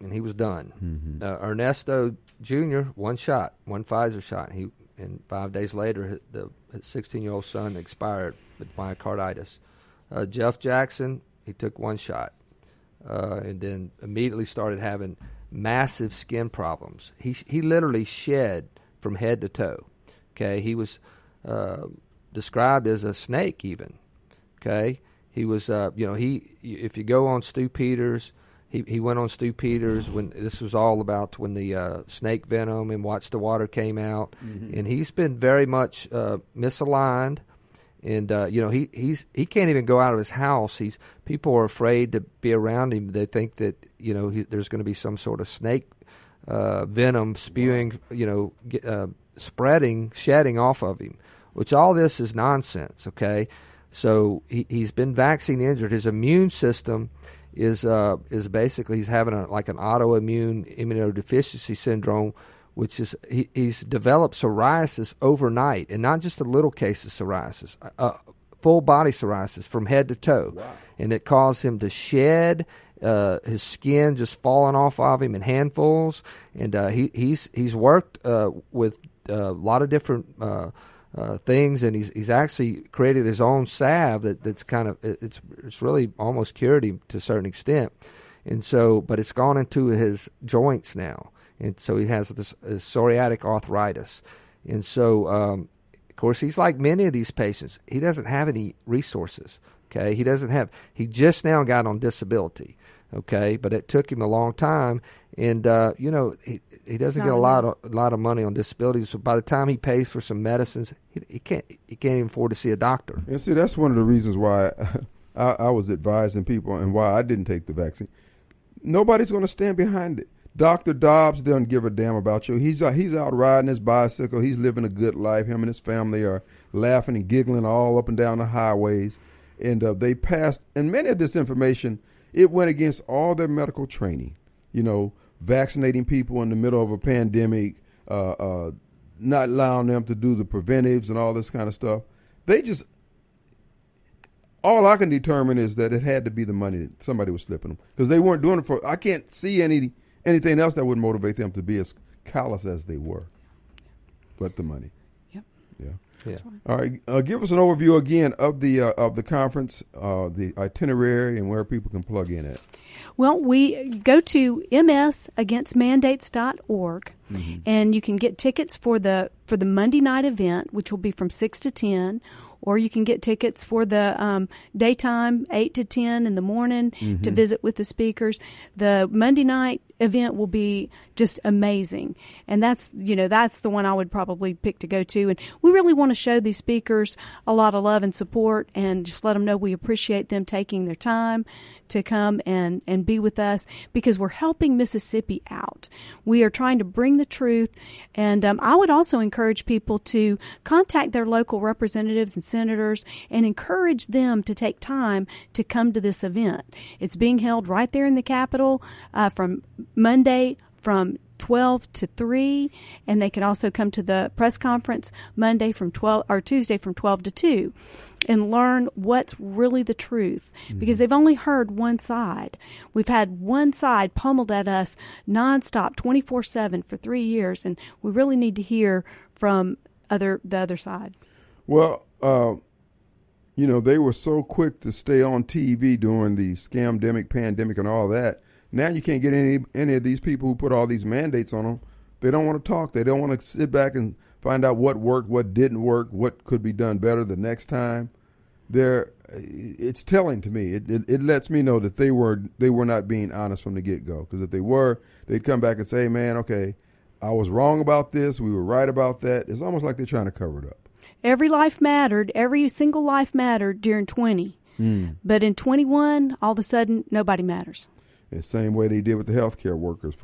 and he was done. Mm-hmm. Ernesto Jr., one shot, one Pfizer shot. And 5 days later, his 16-year-old son expired with myocarditis. Jeff Jackson, he took one shot, and then immediately started having massive skin problems. He literally shed from head to toe. Okay, he was described as a snake even. Okay, he was if you go on Stu Peters, he went on Stu Peters when this was all about, when the snake venom and Watch the Water came out, and he's been very much misaligned. And he can't even go out of his house. People are afraid to be around him. They think that there's going to be some sort of snake venom spewing, shedding off of him. Which all this is nonsense. Okay, so he's been vaccine injured. His immune system is basically, he's having an autoimmune immunodeficiency syndrome, which is he's developed psoriasis overnight, and not just a little case of psoriasis, full-body psoriasis from head to toe. Wow. And it caused him to shed, his skin just falling off of him in handfuls. And he's worked with a lot of different things, and he's actually created his own salve that's kind of, it's really almost cured him to a certain extent. And so, but it's gone into his joints now. And so he has this psoriatic arthritis. And so, of course, he's like many of these patients. He doesn't have any resources, okay? He just now got on disability, okay? But it took him a long time. And, he doesn't get a lot of money on disability. So by the time he pays for some medicines, he can't even afford to see a doctor. And see, that's one of the reasons why I was advising people and why I didn't take the vaccine. Nobody's going to stand behind it. Dr. Dobbs doesn't give a damn about you. He's out riding his bicycle. He's living a good life. Him and his family are laughing and giggling all up and down the highways. And they passed, and many of this information, it went against all their medical training. Vaccinating people in the middle of a pandemic, not allowing them to do the preventives and all this kind of stuff. All I can determine is that it had to be the money that somebody was slipping them, because they weren't doing it for, I can't see anything else that would motivate them to be as callous as they were. But the money. Yep. Yeah. All right. Give us an overview again of the conference, the itinerary, and where people can plug in at. Well, we go to msagainstmandates.org, and you can get tickets for the Monday night event, which will be from 6 to 10. Or you can get tickets for the daytime, 8 to 10 in the morning, to visit with the speakers. The Monday night event will be just amazing. And that's the one I would probably pick to go to. And we really want to show these speakers a lot of love and support, and just let them know we appreciate them taking their time to come and be with us, because we're helping Mississippi out. We are trying to bring the truth. And I would also encourage people to contact their local representatives and senators and encourage them to take time to come to this event. It's being held right there in the Capitol from Monday from 12 to 3, and they can also come to the press conference Monday from 12 or Tuesday from 12 to 2 and learn what's really the truth, because they've only heard one side. We've had one side pummeled at us nonstop 24/7 for 3 years, and we really need to hear from the other side. Well, they were so quick to stay on TV during the scamdemic, pandemic, and all that. Now you can't get any of these people who put all these mandates on them. They don't want to talk. They don't want to sit back and find out what worked, what didn't work, what could be done better the next time. It's telling to me. It lets me know that they were not being honest from the get-go. Because if they were, they'd come back and say, hey, man, okay, I was wrong about this. We were right about that. It's almost like they're trying to cover it up. Every life mattered. Every single life mattered during 20. But in 21, all of a sudden, nobody matters. The same way they did with the healthcare workers.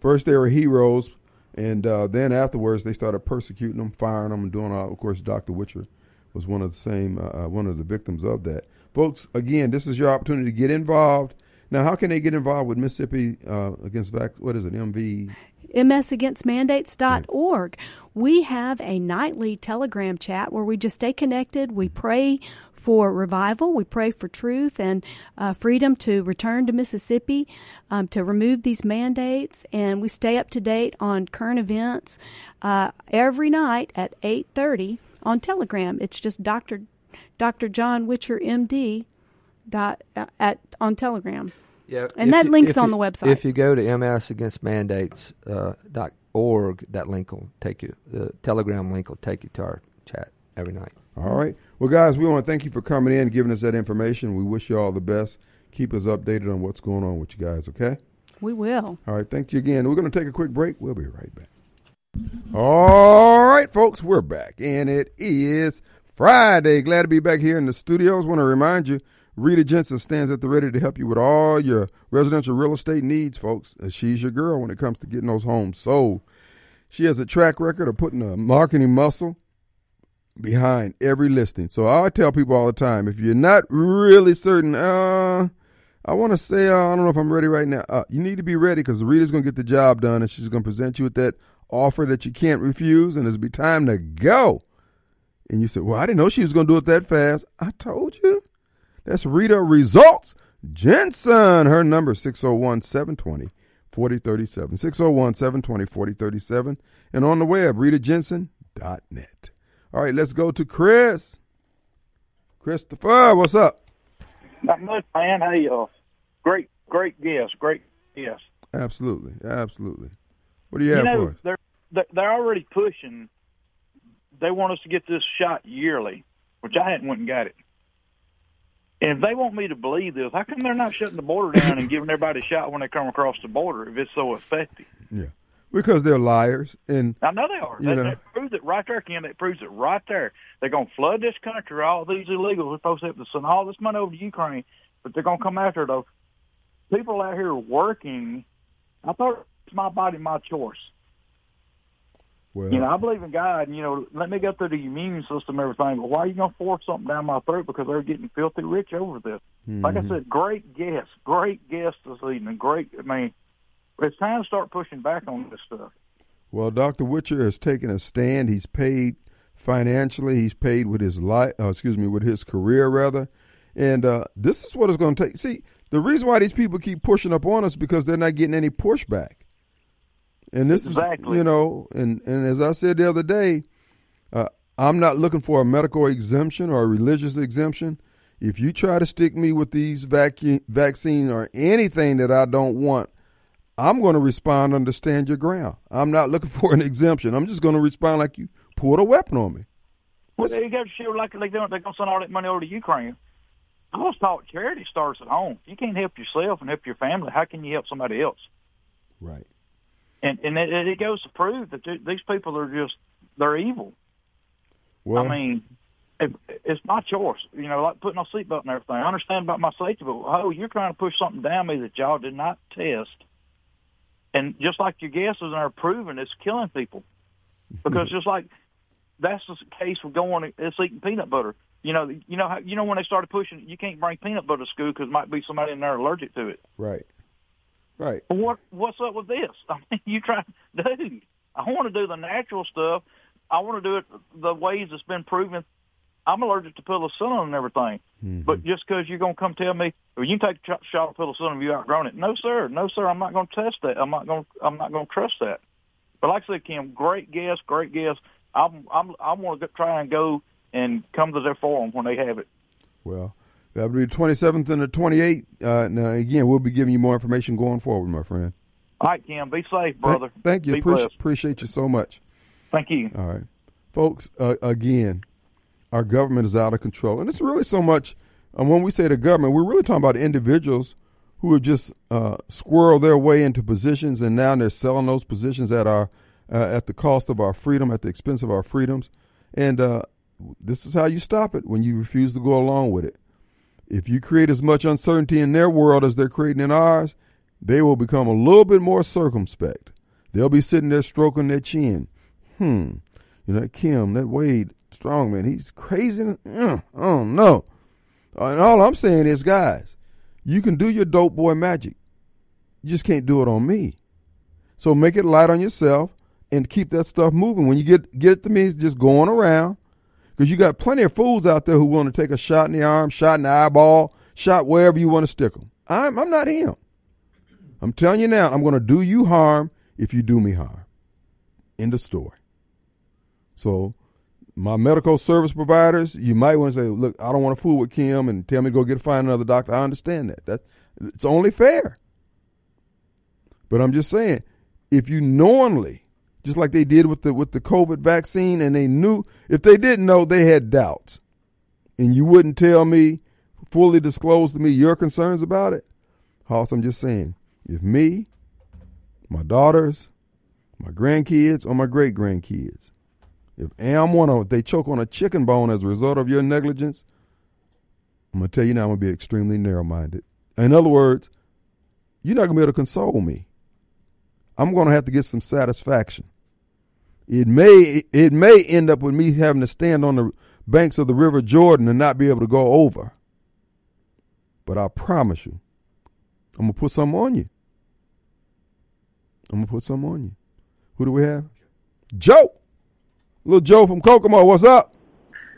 First they were heroes, and then afterwards they started persecuting them, firing them, and doing all. Of course, Dr. Witcher was one of the same, one of the victims of that. Folks, again, this is your opportunity to get involved. Now, how can they get involved with Mississippi Against Vax? What is it, MV? MSAgainstMandates.org. We have a nightly telegram chat where we just stay connected. We pray for revival. We pray for truth and freedom to return to Mississippi, to remove these mandates. And we stay up to date on current events every night at 8:30 on Telegram. It's just Dr. John Witcher, MD, on Telegram. Yeah, and that link's on the website. If you go to msagainstmandates.org, that link will take you, the Telegram link will take you to our chat every night. All right. Well, guys, we want to thank you for coming in and giving us that information. We wish you all the best. Keep us updated on what's going on with you guys, okay? We will. All right. Thank you again. We're going to take a quick break. We'll be right back. All right, folks, we're back, and it is Friday. Glad to be back here in the studios. Want to remind you, Rita Jensen stands at the ready to help you with all your residential real estate needs, folks. She's your girl when it comes to getting those homes sold. She has a track record of putting a marketing muscle behind every listing. So I tell people all the time, if you're not really certain, I don't know if I'm ready right now. You need to be ready, because Rita's going to get the job done, and she's going to present you with that offer that you can't refuse, and it'll be time to go. And you said, well, I didn't know she was going to do it that fast. I told you. That's Rita Results Jensen. Her number is 601-720-4037. 601-720-4037. And on the web, ritajensen.net. All right, let's go to Chris. Christopher, what's up? Not much, man. Hey, great guest. Great guest. Absolutely. Absolutely. What do you have for us? They're already pushing. They want us to get this shot yearly, which I hadn't went and got it. And if they want me to believe this, how come they're not shutting the border down and giving everybody a shot when they come across the border if it's so effective? Yeah, because they're liars. And I know they are. That proves it right there, Kim. That proves it right there. They're going to flood this country with all these illegals. We're supposed to have to send all this money over to Ukraine, but they're going to come after those people out here working. I thought it's my body, my choice. Well, I believe in God, and, let me go through the immune system and everything, but why are you going to force something down my throat because they're getting filthy rich over this? Mm-hmm. Like I said, great guest this evening. It's time to start pushing back on this stuff. Well, Dr. Witcher has taken a stand. He's paid financially. He's paid with his with his career, rather. And this is what it's going to take. See, the reason why these people keep pushing up on us is because they're not getting any pushback. And this is, and as I said the other day, I'm not looking for a medical exemption or a religious exemption. If you try to stick me with these vaccine or anything that I don't want, I'm going to respond, understand your ground. I'm not looking for an exemption. I'm just going to respond like you pulled a weapon on me. Well, there you go. Sure, like they don't. They're going to send all that money over to Ukraine. I was taught charity starts at home. If you can't help yourself and help your family, how can you help somebody else? Right. And it goes to prove that these people are they're evil. Well, I mean, it's my choice. Like putting a seatbelt and everything. I understand about my safety, but, you're trying to push something down me that y'all did not test. And just like your guesses are proven, it's killing people. Because just like that's the case with it's eating peanut butter. When they started pushing, you can't bring peanut butter to school because might be somebody in there allergic to it. Right. Right. What's up with this? I mean, I want to do the natural stuff. I want to do it the ways it's been proven. I'm allergic to penicillin and everything. Mm-hmm. But just because you're going to come tell me, well, you can take a shot of penicillin if you've outgrown it. No, sir. I'm not going to test that. I'm not going to trust that. But like I said, Kim, great guess. I want to try and go and come to their forum when they have it. Well. That'll be the 27th and the 28th. Now, again, we'll be giving you more information going forward, my friend. All right, Kim. Be safe, brother. Thank you. Appreciate you so much. Thank you. All right. Folks, again, our government is out of control. And it's really so much, when we say the government, we're really talking about individuals who have just squirreled their way into positions, and now they're selling those positions at the cost of our freedom, at the expense of our freedoms. And this is how you stop it, when you refuse to go along with it. If you create as much uncertainty in their world as they're creating in ours, they will become a little bit more circumspect. They'll be sitting there stroking their chin. Kim, that Wade strongman. He's crazy. I don't know. And all I'm saying is, guys, you can do your dope boy magic. You just can't do it on me. So make it light on yourself and keep that stuff moving. When you get to me, it's just going around. Because you got plenty of fools out there who want to take a shot in the arm, shot in the eyeball, shot wherever you want to stick them. I'm not him. I'm telling you now, I'm going to do you harm if you do me harm. End of story. So my medical service providers, you might want to say, look, I don't want to fool with Kim and tell me to go find another doctor. I understand that. It's only fair. But I'm just saying, if you knowingly, just like they did with the COVID vaccine, and they knew, if they didn't know, they had doubts, and you wouldn't tell me, fully disclose to me your concerns about it, Hoss, I'm just saying, if me, my daughters, my grandkids, or my great-grandkids, if I'm one of them, if they choke on a chicken bone as a result of your negligence, I'm going to tell you now, I'm going to be extremely narrow-minded. In other words, you're not going to be able to console me. I'm going to have to get some satisfaction. It may end up with me having to stand on the banks of the River Jordan and not be able to go over. But I promise you, I'm going to put something on you. Who do we have? Joe. Little Joe from Kokomo. What's up?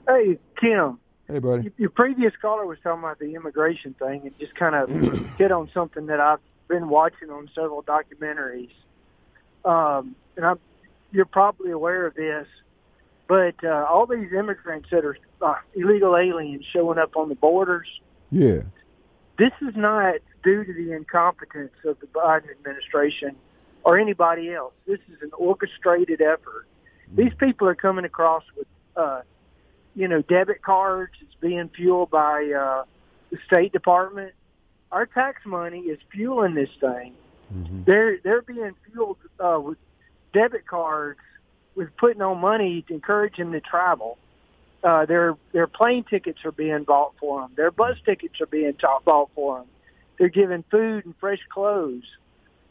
Hey, Kim. Hey, buddy. Your previous caller was talking about the immigration thing and just kind of hit on something that I've been watching on several documentaries. You're probably aware of this, but all these immigrants that are illegal aliens showing up on the borders. Yeah. This is not due to the incompetence of the Biden administration or anybody else. This is an orchestrated effort. These people are coming across with, debit cards. It's being fueled by the State Department. Our tax money is fueling this thing. Mm-hmm. They're being fueled with debit cards, with putting on money to encourage them to travel. Their plane tickets are being bought for them. Their bus tickets are being bought for them. They're giving food and fresh clothes.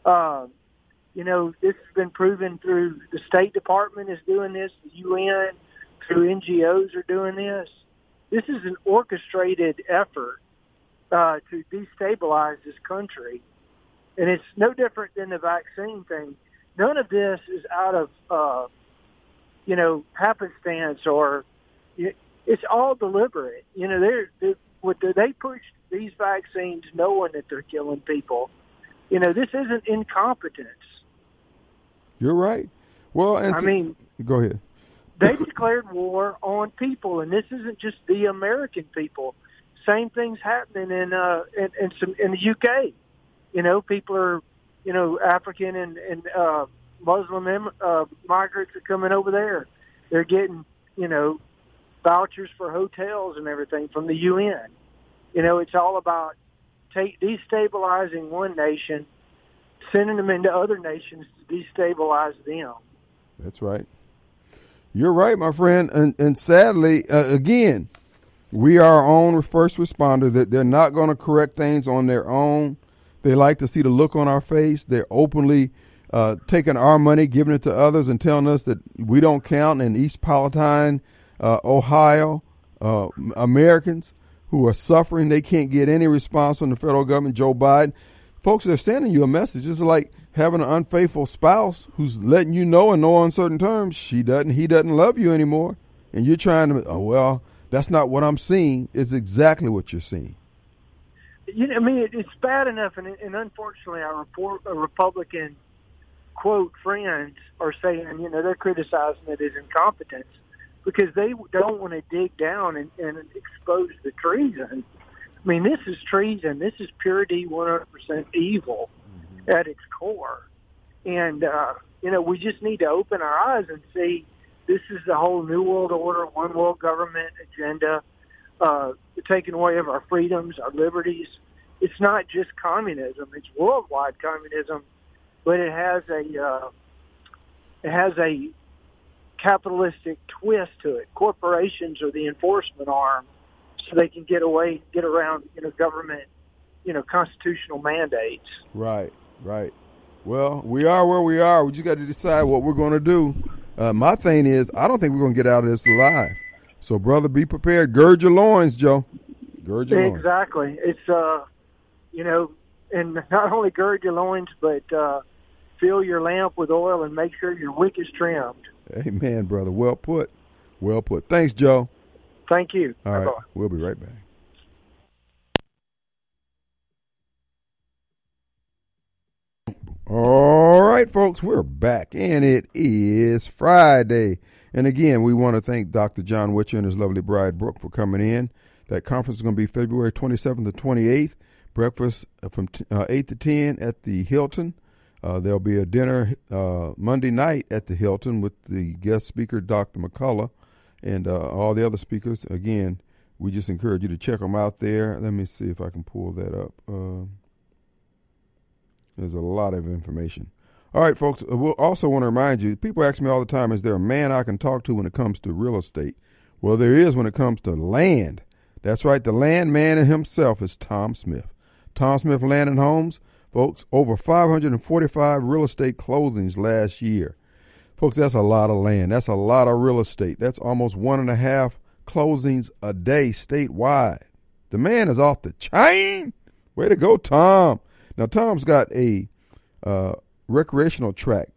This has been proven through the State Department is doing this, the UN, through NGOs are doing this. This is an orchestrated effort to destabilize this country. And it's no different than the vaccine thing. None of this is out of, happenstance, or it's all deliberate. They pushed these vaccines knowing that they're killing people. This isn't incompetence. You're right. Well, and go ahead. They declared war on people, and this isn't just the American people. Same thing's happening in the UK. People are, African and Muslim migrants are coming over there. They're getting, vouchers for hotels and everything from the UN. It's all about destabilizing one nation, sending them into other nations to destabilize them. That's right. You're right, my friend. And sadly, again, we are our own first responder. That they're not going to correct things on their own. They like to see the look on our face. They're openly taking our money, giving it to others, and telling us that we don't count in East Palatine, Ohio, Americans who are suffering. They can't get any response from the federal government, Joe Biden. Folks, they're sending you a message. It's like having an unfaithful spouse who's letting you know in no uncertain terms he doesn't love you anymore. And you're trying to, that's not what I'm seeing. It's exactly what you're seeing. It's bad enough, and unfortunately, our Republican, quote, friends are saying, they're criticizing it as incompetence because they don't want to dig down and expose the treason. This is treason. This is pure D 100% evil at its core. And, we just need to open our eyes and see this is the whole New World Order, one world government agenda, taking away of our freedoms, our liberties. It's not just communism. It's worldwide communism, but it has a capitalistic twist to it. Corporations are the enforcement arm, so they can get around, government, constitutional mandates. Right. Well, we are where we are. We just got to decide what we're going to do. My thing is, I don't think we're going to get out of this alive. So, brother, be prepared. Gird your loins, Joe. Gird your loins. Exactly. It's, you know, and not only gird your loins, but fill your lamp with oil and make sure your wick is trimmed. Amen, brother. Well put. Well put. Thanks, Joe. Thank you. All right. Bye-bye. We'll be right back. All right, folks, we're back, and it is Friday. And again, we want to thank Dr. John Witcher and his lovely bride, Brooke, for coming in. That conference is going to be February 27th to 28th, breakfast from 8 to 10 at the Hilton. There'll be a dinner Monday night at the Hilton with the guest speaker, Dr. McCullough, and all the other speakers. Again, we just encourage you to check them out there. Let me see if I can pull that up. There's a lot of information. All right, folks, we'll also want to remind you, people ask me all the time, is there a man I can talk to when it comes to real estate? Well, there is when it comes to land. That's right. The land man himself is Tom Smith. Tom Smith Land and Homes, folks, over 545 real estate closings last year. Folks, that's a lot of land. That's a lot of real estate. That's almost 1.5 closings a day statewide. The man is off the chain. Way to go, Tom. Now, Tom's got a recreational track.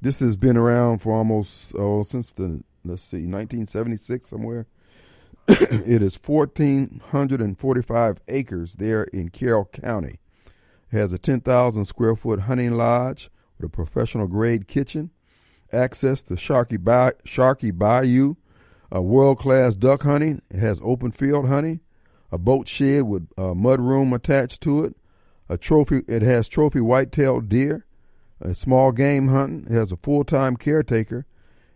This has been around for almost, since the, 1976 somewhere. It is 1,445 acres there in Carroll County. It has a 10,000 square foot hunting lodge with a professional grade kitchen, access to Sharkey Bayou, a world-class duck hunting. It has open field hunting, a boat shed with a mud room attached to it. It has trophy white-tailed deer, a small game hunting. It has a full-time caretaker,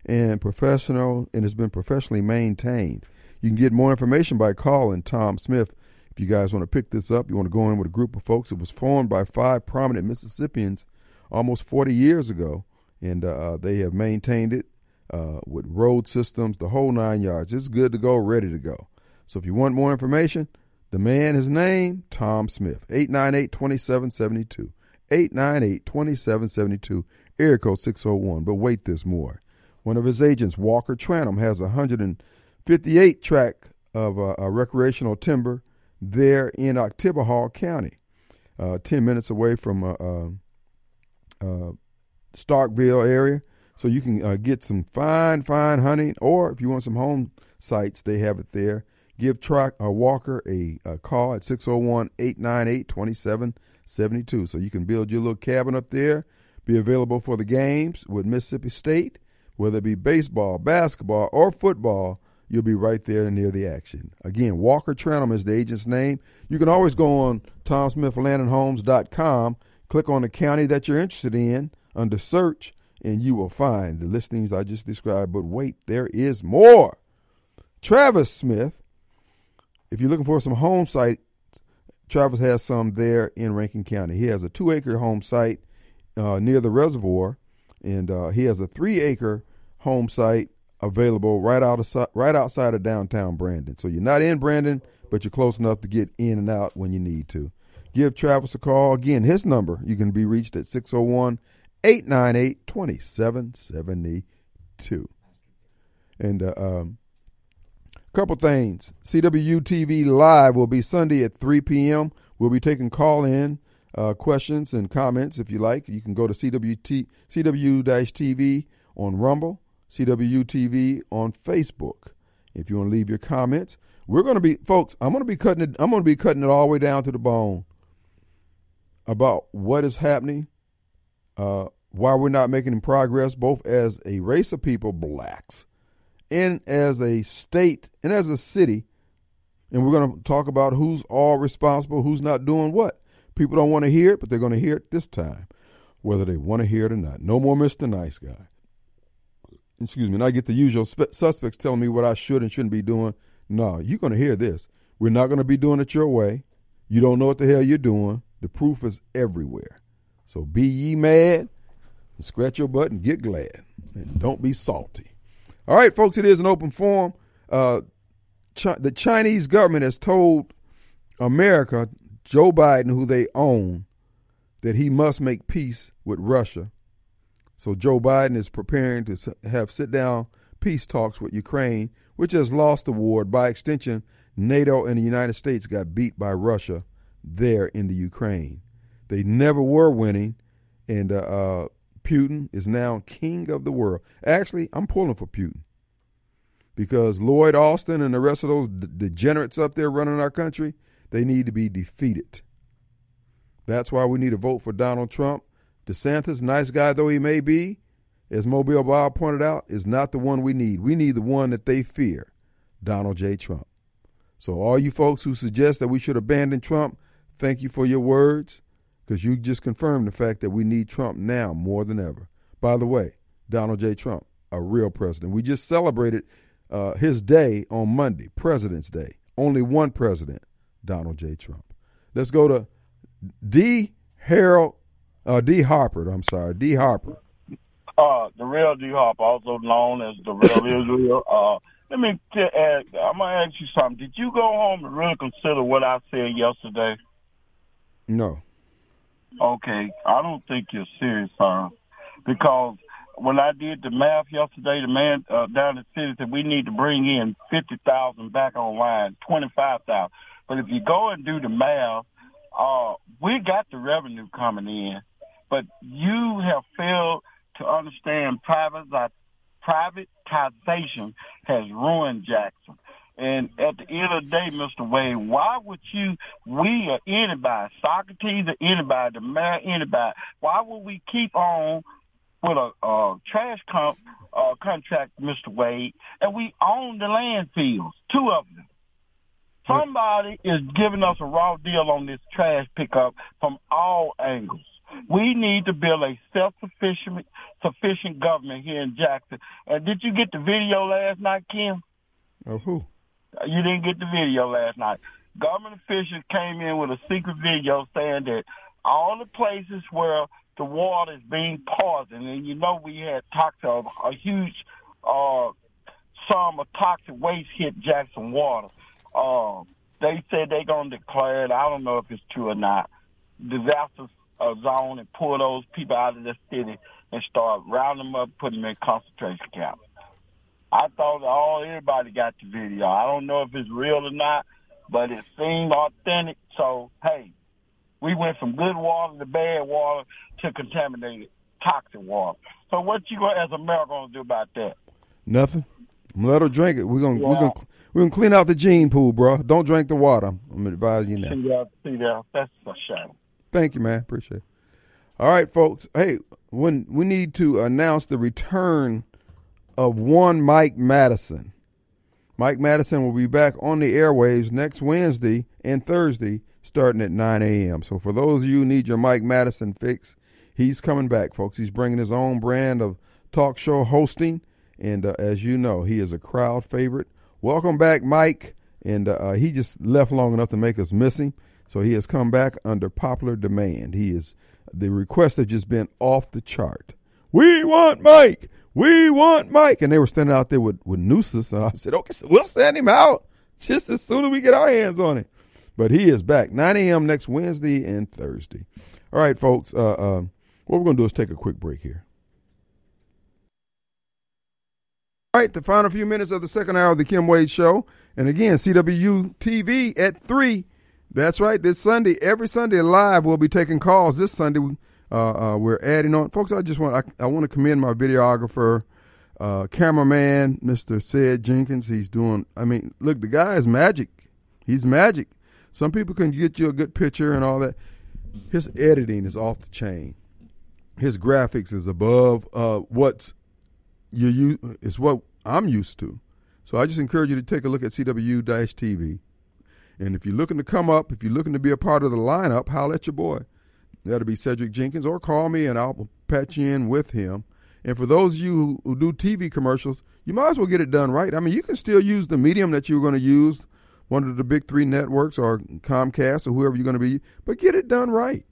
and it's been professionally maintained. You can get more information by calling Tom Smith. If you guys want to pick this up, you want to go in with a group of folks. It was formed by 5 prominent Mississippians almost 40 years ago, and they have maintained it with road systems, the whole 9 yards. It's good to go, ready to go. So if you want more information, the man, his name, Tom Smith, 898-2772, 898-2772, area code 601. But wait, there's more. One of his agents, Walker Tranum, has 158 tract of recreational timber there in Oktibbeha County, 10 minutes away from Starkville area. So you can get some fine hunting, or if you want some home sites, they have it there. Give Walker a call at 601-898-2772. So you can build your little cabin up there, be available for the games with Mississippi State, whether it be baseball, basketball, or football. You'll be right there near the action. Again, Walker Tranum is the agent's name. You can always go on TomSmithLandandHomes.com, click on the county that you're interested in under search, and you will find the listings I just described. But wait, there is more. Travis Smith. If you're looking for some home site, Travis has some there in Rankin County. He has a 2-acre home site near the reservoir, and he has a 3-acre home site available right outside of downtown Brandon. So you're not in Brandon, but you're close enough to get in and out when you need to. Give Travis a call. Again, his number, you can be reached at 601-898-2772. And, couple things. CW-TV Live will be Sunday at 3 p.m. We'll be taking call-in questions and comments if you like. You can go to CW-TV on Rumble, CW-TV on Facebook. If you want to leave your comments, we're going to be, folks, I'm going to be cutting it all the way down to the bone about what is happening, why we're not making progress, both as a race of people, blacks, and as a state and as a city. And we're going to talk about who's all responsible, who's not doing what. People don't want to hear it, but they're going to hear it this time, whether they want to hear it or not. No more Mr. Nice Guy. Excuse me. And I get the usual suspects telling me what I should and shouldn't be doing. No, you're going to hear this. We're not going to be doing it your way. You don't know what the hell you're doing. The proof is everywhere. So be ye mad and scratch your butt and get glad. And don't be salty. All right, folks, it is an open forum. The Chinese government has told America, Joe Biden, who they own, that he must make peace with Russia. So Joe Biden is preparing to have sit-down peace talks with Ukraine, which has lost the war. By extension, NATO and the United States got beat by Russia there in the Ukraine. They never were winning, and Putin is now king of the world. Actually, I'm pulling for Putin because Lloyd Austin and the rest of those degenerates up there running our country, they need to be defeated. That's why we need to vote for Donald Trump. DeSantis, nice guy though he may be, as Mobile Bob pointed out, is not the one we need. We need the one that they fear, Donald J. Trump. So all you folks who suggest that we should abandon Trump, thank you for your words, because you just confirmed the fact that we need Trump now more than ever. By the way, Donald J. Trump, a real president. We just celebrated his day on Monday, President's Day. Only one president, Donald J. Trump. Let's go to D. Harper. The real D. Harper, also known as the real Israel. Let me ask, I'm going to ask you something. Did you go home and really consider what I said yesterday? No. Okay. I don't think you're serious, sir. Because when I did the math yesterday, the man down in the city said we need to bring in 50,000 back online, 25,000. But if you go and do the math, we got the revenue coming in. But you have failed to understand privatization has ruined Jackson. And at the end of the day, Mr. Wade, why would we or anybody, Socrates or anybody, the mayor, anybody, why would we keep on with a trash contract, Mr. Wade, and we own the landfills, two of them? Somebody is giving us a raw deal on this trash pickup from all angles. We need to build a self-sufficient government here in Jackson. And did you get the video last night, Kim? Of who? You didn't get the video last night. Government officials came in with a secret video saying that all the places where the water is being poisoned, and you know we had toxic, a huge sum of toxic waste hit Jackson water. They said they're going to declare it. I don't know if it's true or not. Disaster zone and pull those people out of the city and start rounding them up, putting them in concentration camps. I thought everybody got the video. I don't know if it's real or not, but it seemed authentic. So, hey, we went from good water to bad water to contaminated, toxic water. So what you as a mayor going to do about that? Nothing. Let her drink it. We're gonna clean out the gene pool, bro. Don't drink the water. I'm advising you now. See, that's a shame. Thank you, man. Appreciate it. All right, folks. Hey, when we need to announce the return of one Mike Madison. Mike Madison will be back on the airwaves next Wednesday and Thursday starting at 9 a.m. So for those of you who need your Mike Madison fix, he's coming back, folks. He's bringing his own brand of talk show hosting. And as you know, he is a crowd favorite. Welcome back, Mike. And he just left long enough to make us miss him. So he has come back under popular demand. The requests have just been off the chart. We want Mike. We want Mike. And they were standing out there with nooses. And I said, okay, so we'll send him out just as soon as we get our hands on it. But he is back, 9 a.m. next Wednesday and Thursday. All right, folks, what we're going to do is take a quick break here. All right, the final few minutes of the second hour of the Kim Wade Show. And again, CW-TV at 3. That's right. This Sunday, every Sunday live, we'll be taking calls. This Sunday, we're adding on. Folks, I want to commend my videographer, cameraman, Mr. Sid Jenkins. Look, the guy is magic. He's magic. Some people can get you a good picture and all that. His editing is off the chain. His graphics is above what I'm used to. So I just encourage you to take a look at CW-TV. And if you're looking to come up, if you're looking to be a part of the lineup, holler at your boy. That'll be Cedric Jenkins, or call me and I'll patch you in with him. And for those of you who do TV commercials, you might as well get it done right. I mean, you can still use the medium that you're going to use, one of the big three networks or Comcast or whoever you're going to be, but get it done right.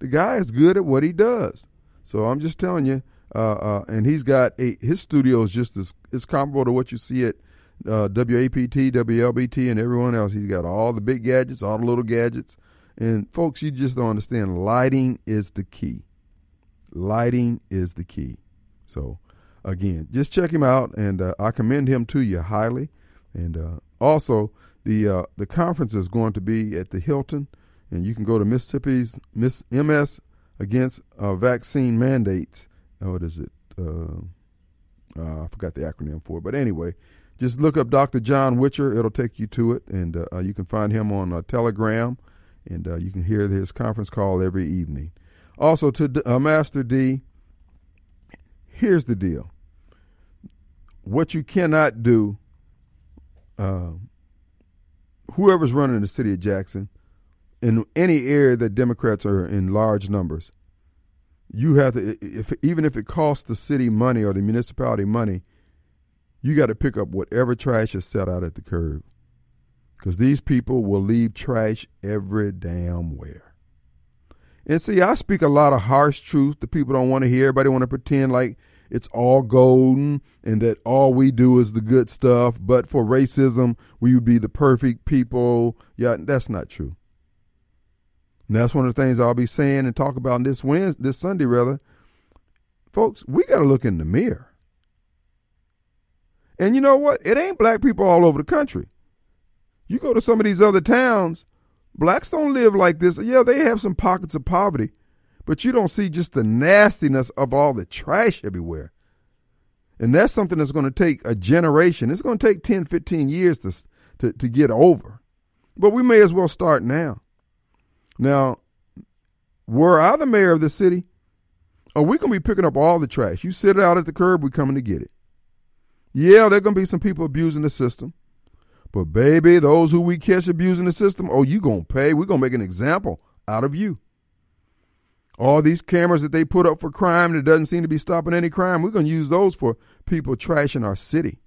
The guy is good at what he does. So I'm just telling you, and he's got his studio is just as it's comparable to what you see at WAPT, WLBT, and everyone else. He's got all the big gadgets, all the little gadgets. And, folks, you just don't understand. Lighting is the key. So again. Just check him out, and I commend him to you highly. And also, the conference is going to be at the Hilton, and you can go to Mississippi's MS Against Vaccine Mandates. What is it? I forgot the acronym for it. But anyway, just look up Dr. John Witcher. It'll take you to it, and you can find him on Telegram, and you can hear his conference call every evening. Also, to Master D, here's the deal. What you cannot do, whoever's running the city of Jackson, in any area that Democrats are in large numbers, you have to, even if it costs the city money or the municipality money, you got to pick up whatever trash is set out at the curb, because these people will leave trash every damn where. And see, I speak a lot of harsh truth that people don't want to hear. Everybody want to pretend like it's all golden and that all we do is the good stuff, but for racism, we would be the perfect people. Yeah, that's not true. And that's one of the things I'll be saying and talk about this Sunday, rather. Folks, we got to look in the mirror. And you know what? It ain't black people all over the country. You go to some of these other towns, blacks don't live like this. Yeah, they have some pockets of poverty, but you don't see just the nastiness of all the trash everywhere. And that's something that's going to take a generation. It's going to take 10, 15 years to get over. But we may as well start now. Now, were I the mayor of the city, are we going to be picking up all the trash? You sit it out at the curb, we're coming to get it. Yeah, there are going to be some people abusing the system. But, baby, those who we catch abusing the system, oh, you going to pay. We're going to make an example out of you. All these cameras that they put up for crime that doesn't seem to be stopping any crime, we're going to use those for people trashing our city.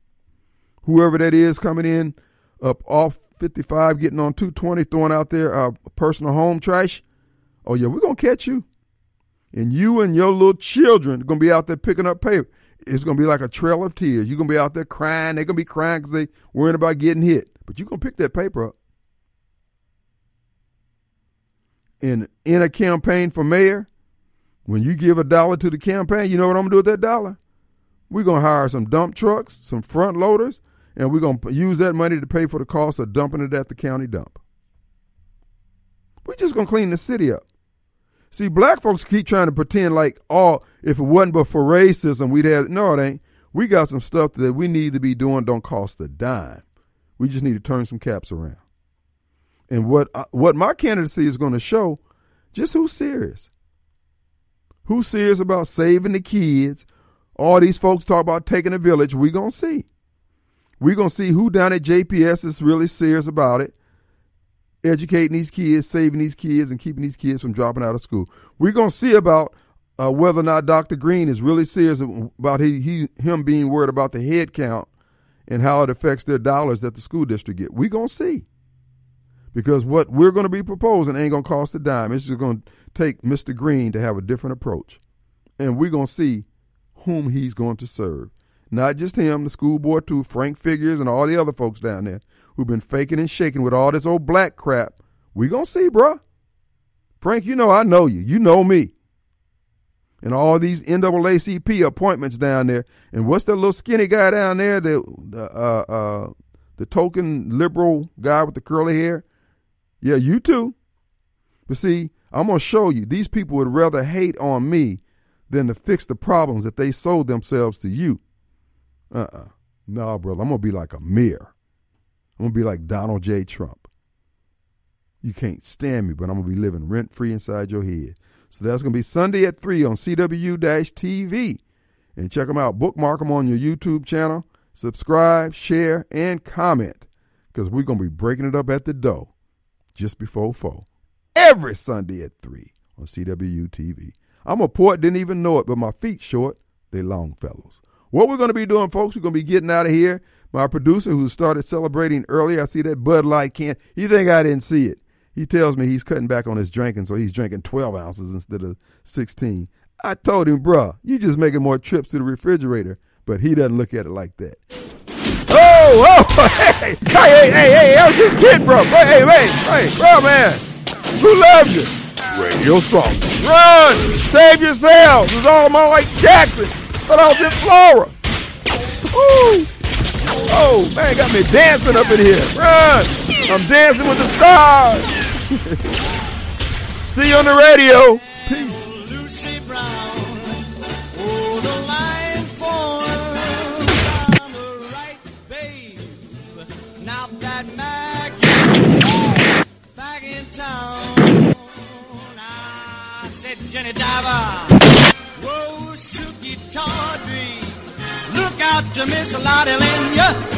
Whoever that is coming in up off 55, getting on 220, throwing out there our personal home trash, oh, yeah, we're going to catch you. And you and your little children are going to be out there picking up paper. It's going to be like a trail of tears. You're going to be out there crying. They're going to be crying because they're worrying about getting hit. But you're going to pick that paper up. And in a campaign for mayor, when you give $1 to the campaign, you know what I'm going to do with that $1? We're going to hire some dump trucks, some front loaders, and we're going to use that money to pay for the cost of dumping it at the county dump. We're just going to clean the city up. See, black folks keep trying to pretend like, oh, if it wasn't but for racism, we'd have. No, it ain't. We got some stuff that we need to be doing don't cost a dime. We just need to turn some caps around. And what my candidacy is going to show, just who's serious. Who's serious about saving the kids? All these folks talk about taking a village. We're going to see. We're going to see who down at JPS is really serious about it. Educating these kids, saving these kids, and keeping these kids from dropping out of school. We're going to see about whether or not Dr. Green is really serious about him being worried about the head count and how it affects their dollars that the school district get. We're going to see. Because what we're going to be proposing ain't going to cost a dime. It's just going to take Mr. Green to have a different approach. And we're going to see whom he's going to serve. Not just him, the school board too, Frank Figures, and all the other folks down there who've been faking and shaking with all this old black crap. We gonna see, bruh. Frank, you know I know you. You know me. And all these NAACP appointments down there. And what's that little skinny guy down there, the token liberal guy with the curly hair? Yeah, you too. But see, I'm gonna show you, these people would rather hate on me than to fix the problems that they sold themselves to you. No, brother, I'm going to be like a mirror. I'm going to be like Donald J. Trump. You can't stand me, but I'm going to be living rent-free inside your head. So that's going to be Sunday at 3 on CW-TV. And check them out. Bookmark them on your YouTube channel. Subscribe, share, and comment. Because we're going to be breaking it up at the dough just before 4. Every Sunday at 3 on CW-TV. I'm a poet, didn't even know it, but my feet short, they long fellows. What we're going to be doing, folks, we're going to be getting out of here. My producer, who started celebrating earlier, I see that Bud Light can. He think I didn't see it. He tells me he's cutting back on his drinking, so he's drinking 12 ounces instead of 16. I told him, bruh, you just making more trips to the refrigerator, but he doesn't look at it like that. Hey, I was just kidding, bro. Hey, bro, man, who loves you? Radio Strong. Run, save yourselves. It's all my like Jackson. But I was in Florida. Woo. Oh, man, got me dancing up in here. Run. I'm dancing with the stars. See you on the radio. Peace. Jenny Diver, whoa, Suki Tawdry, look out to Miss Lottie Lynn, yeah.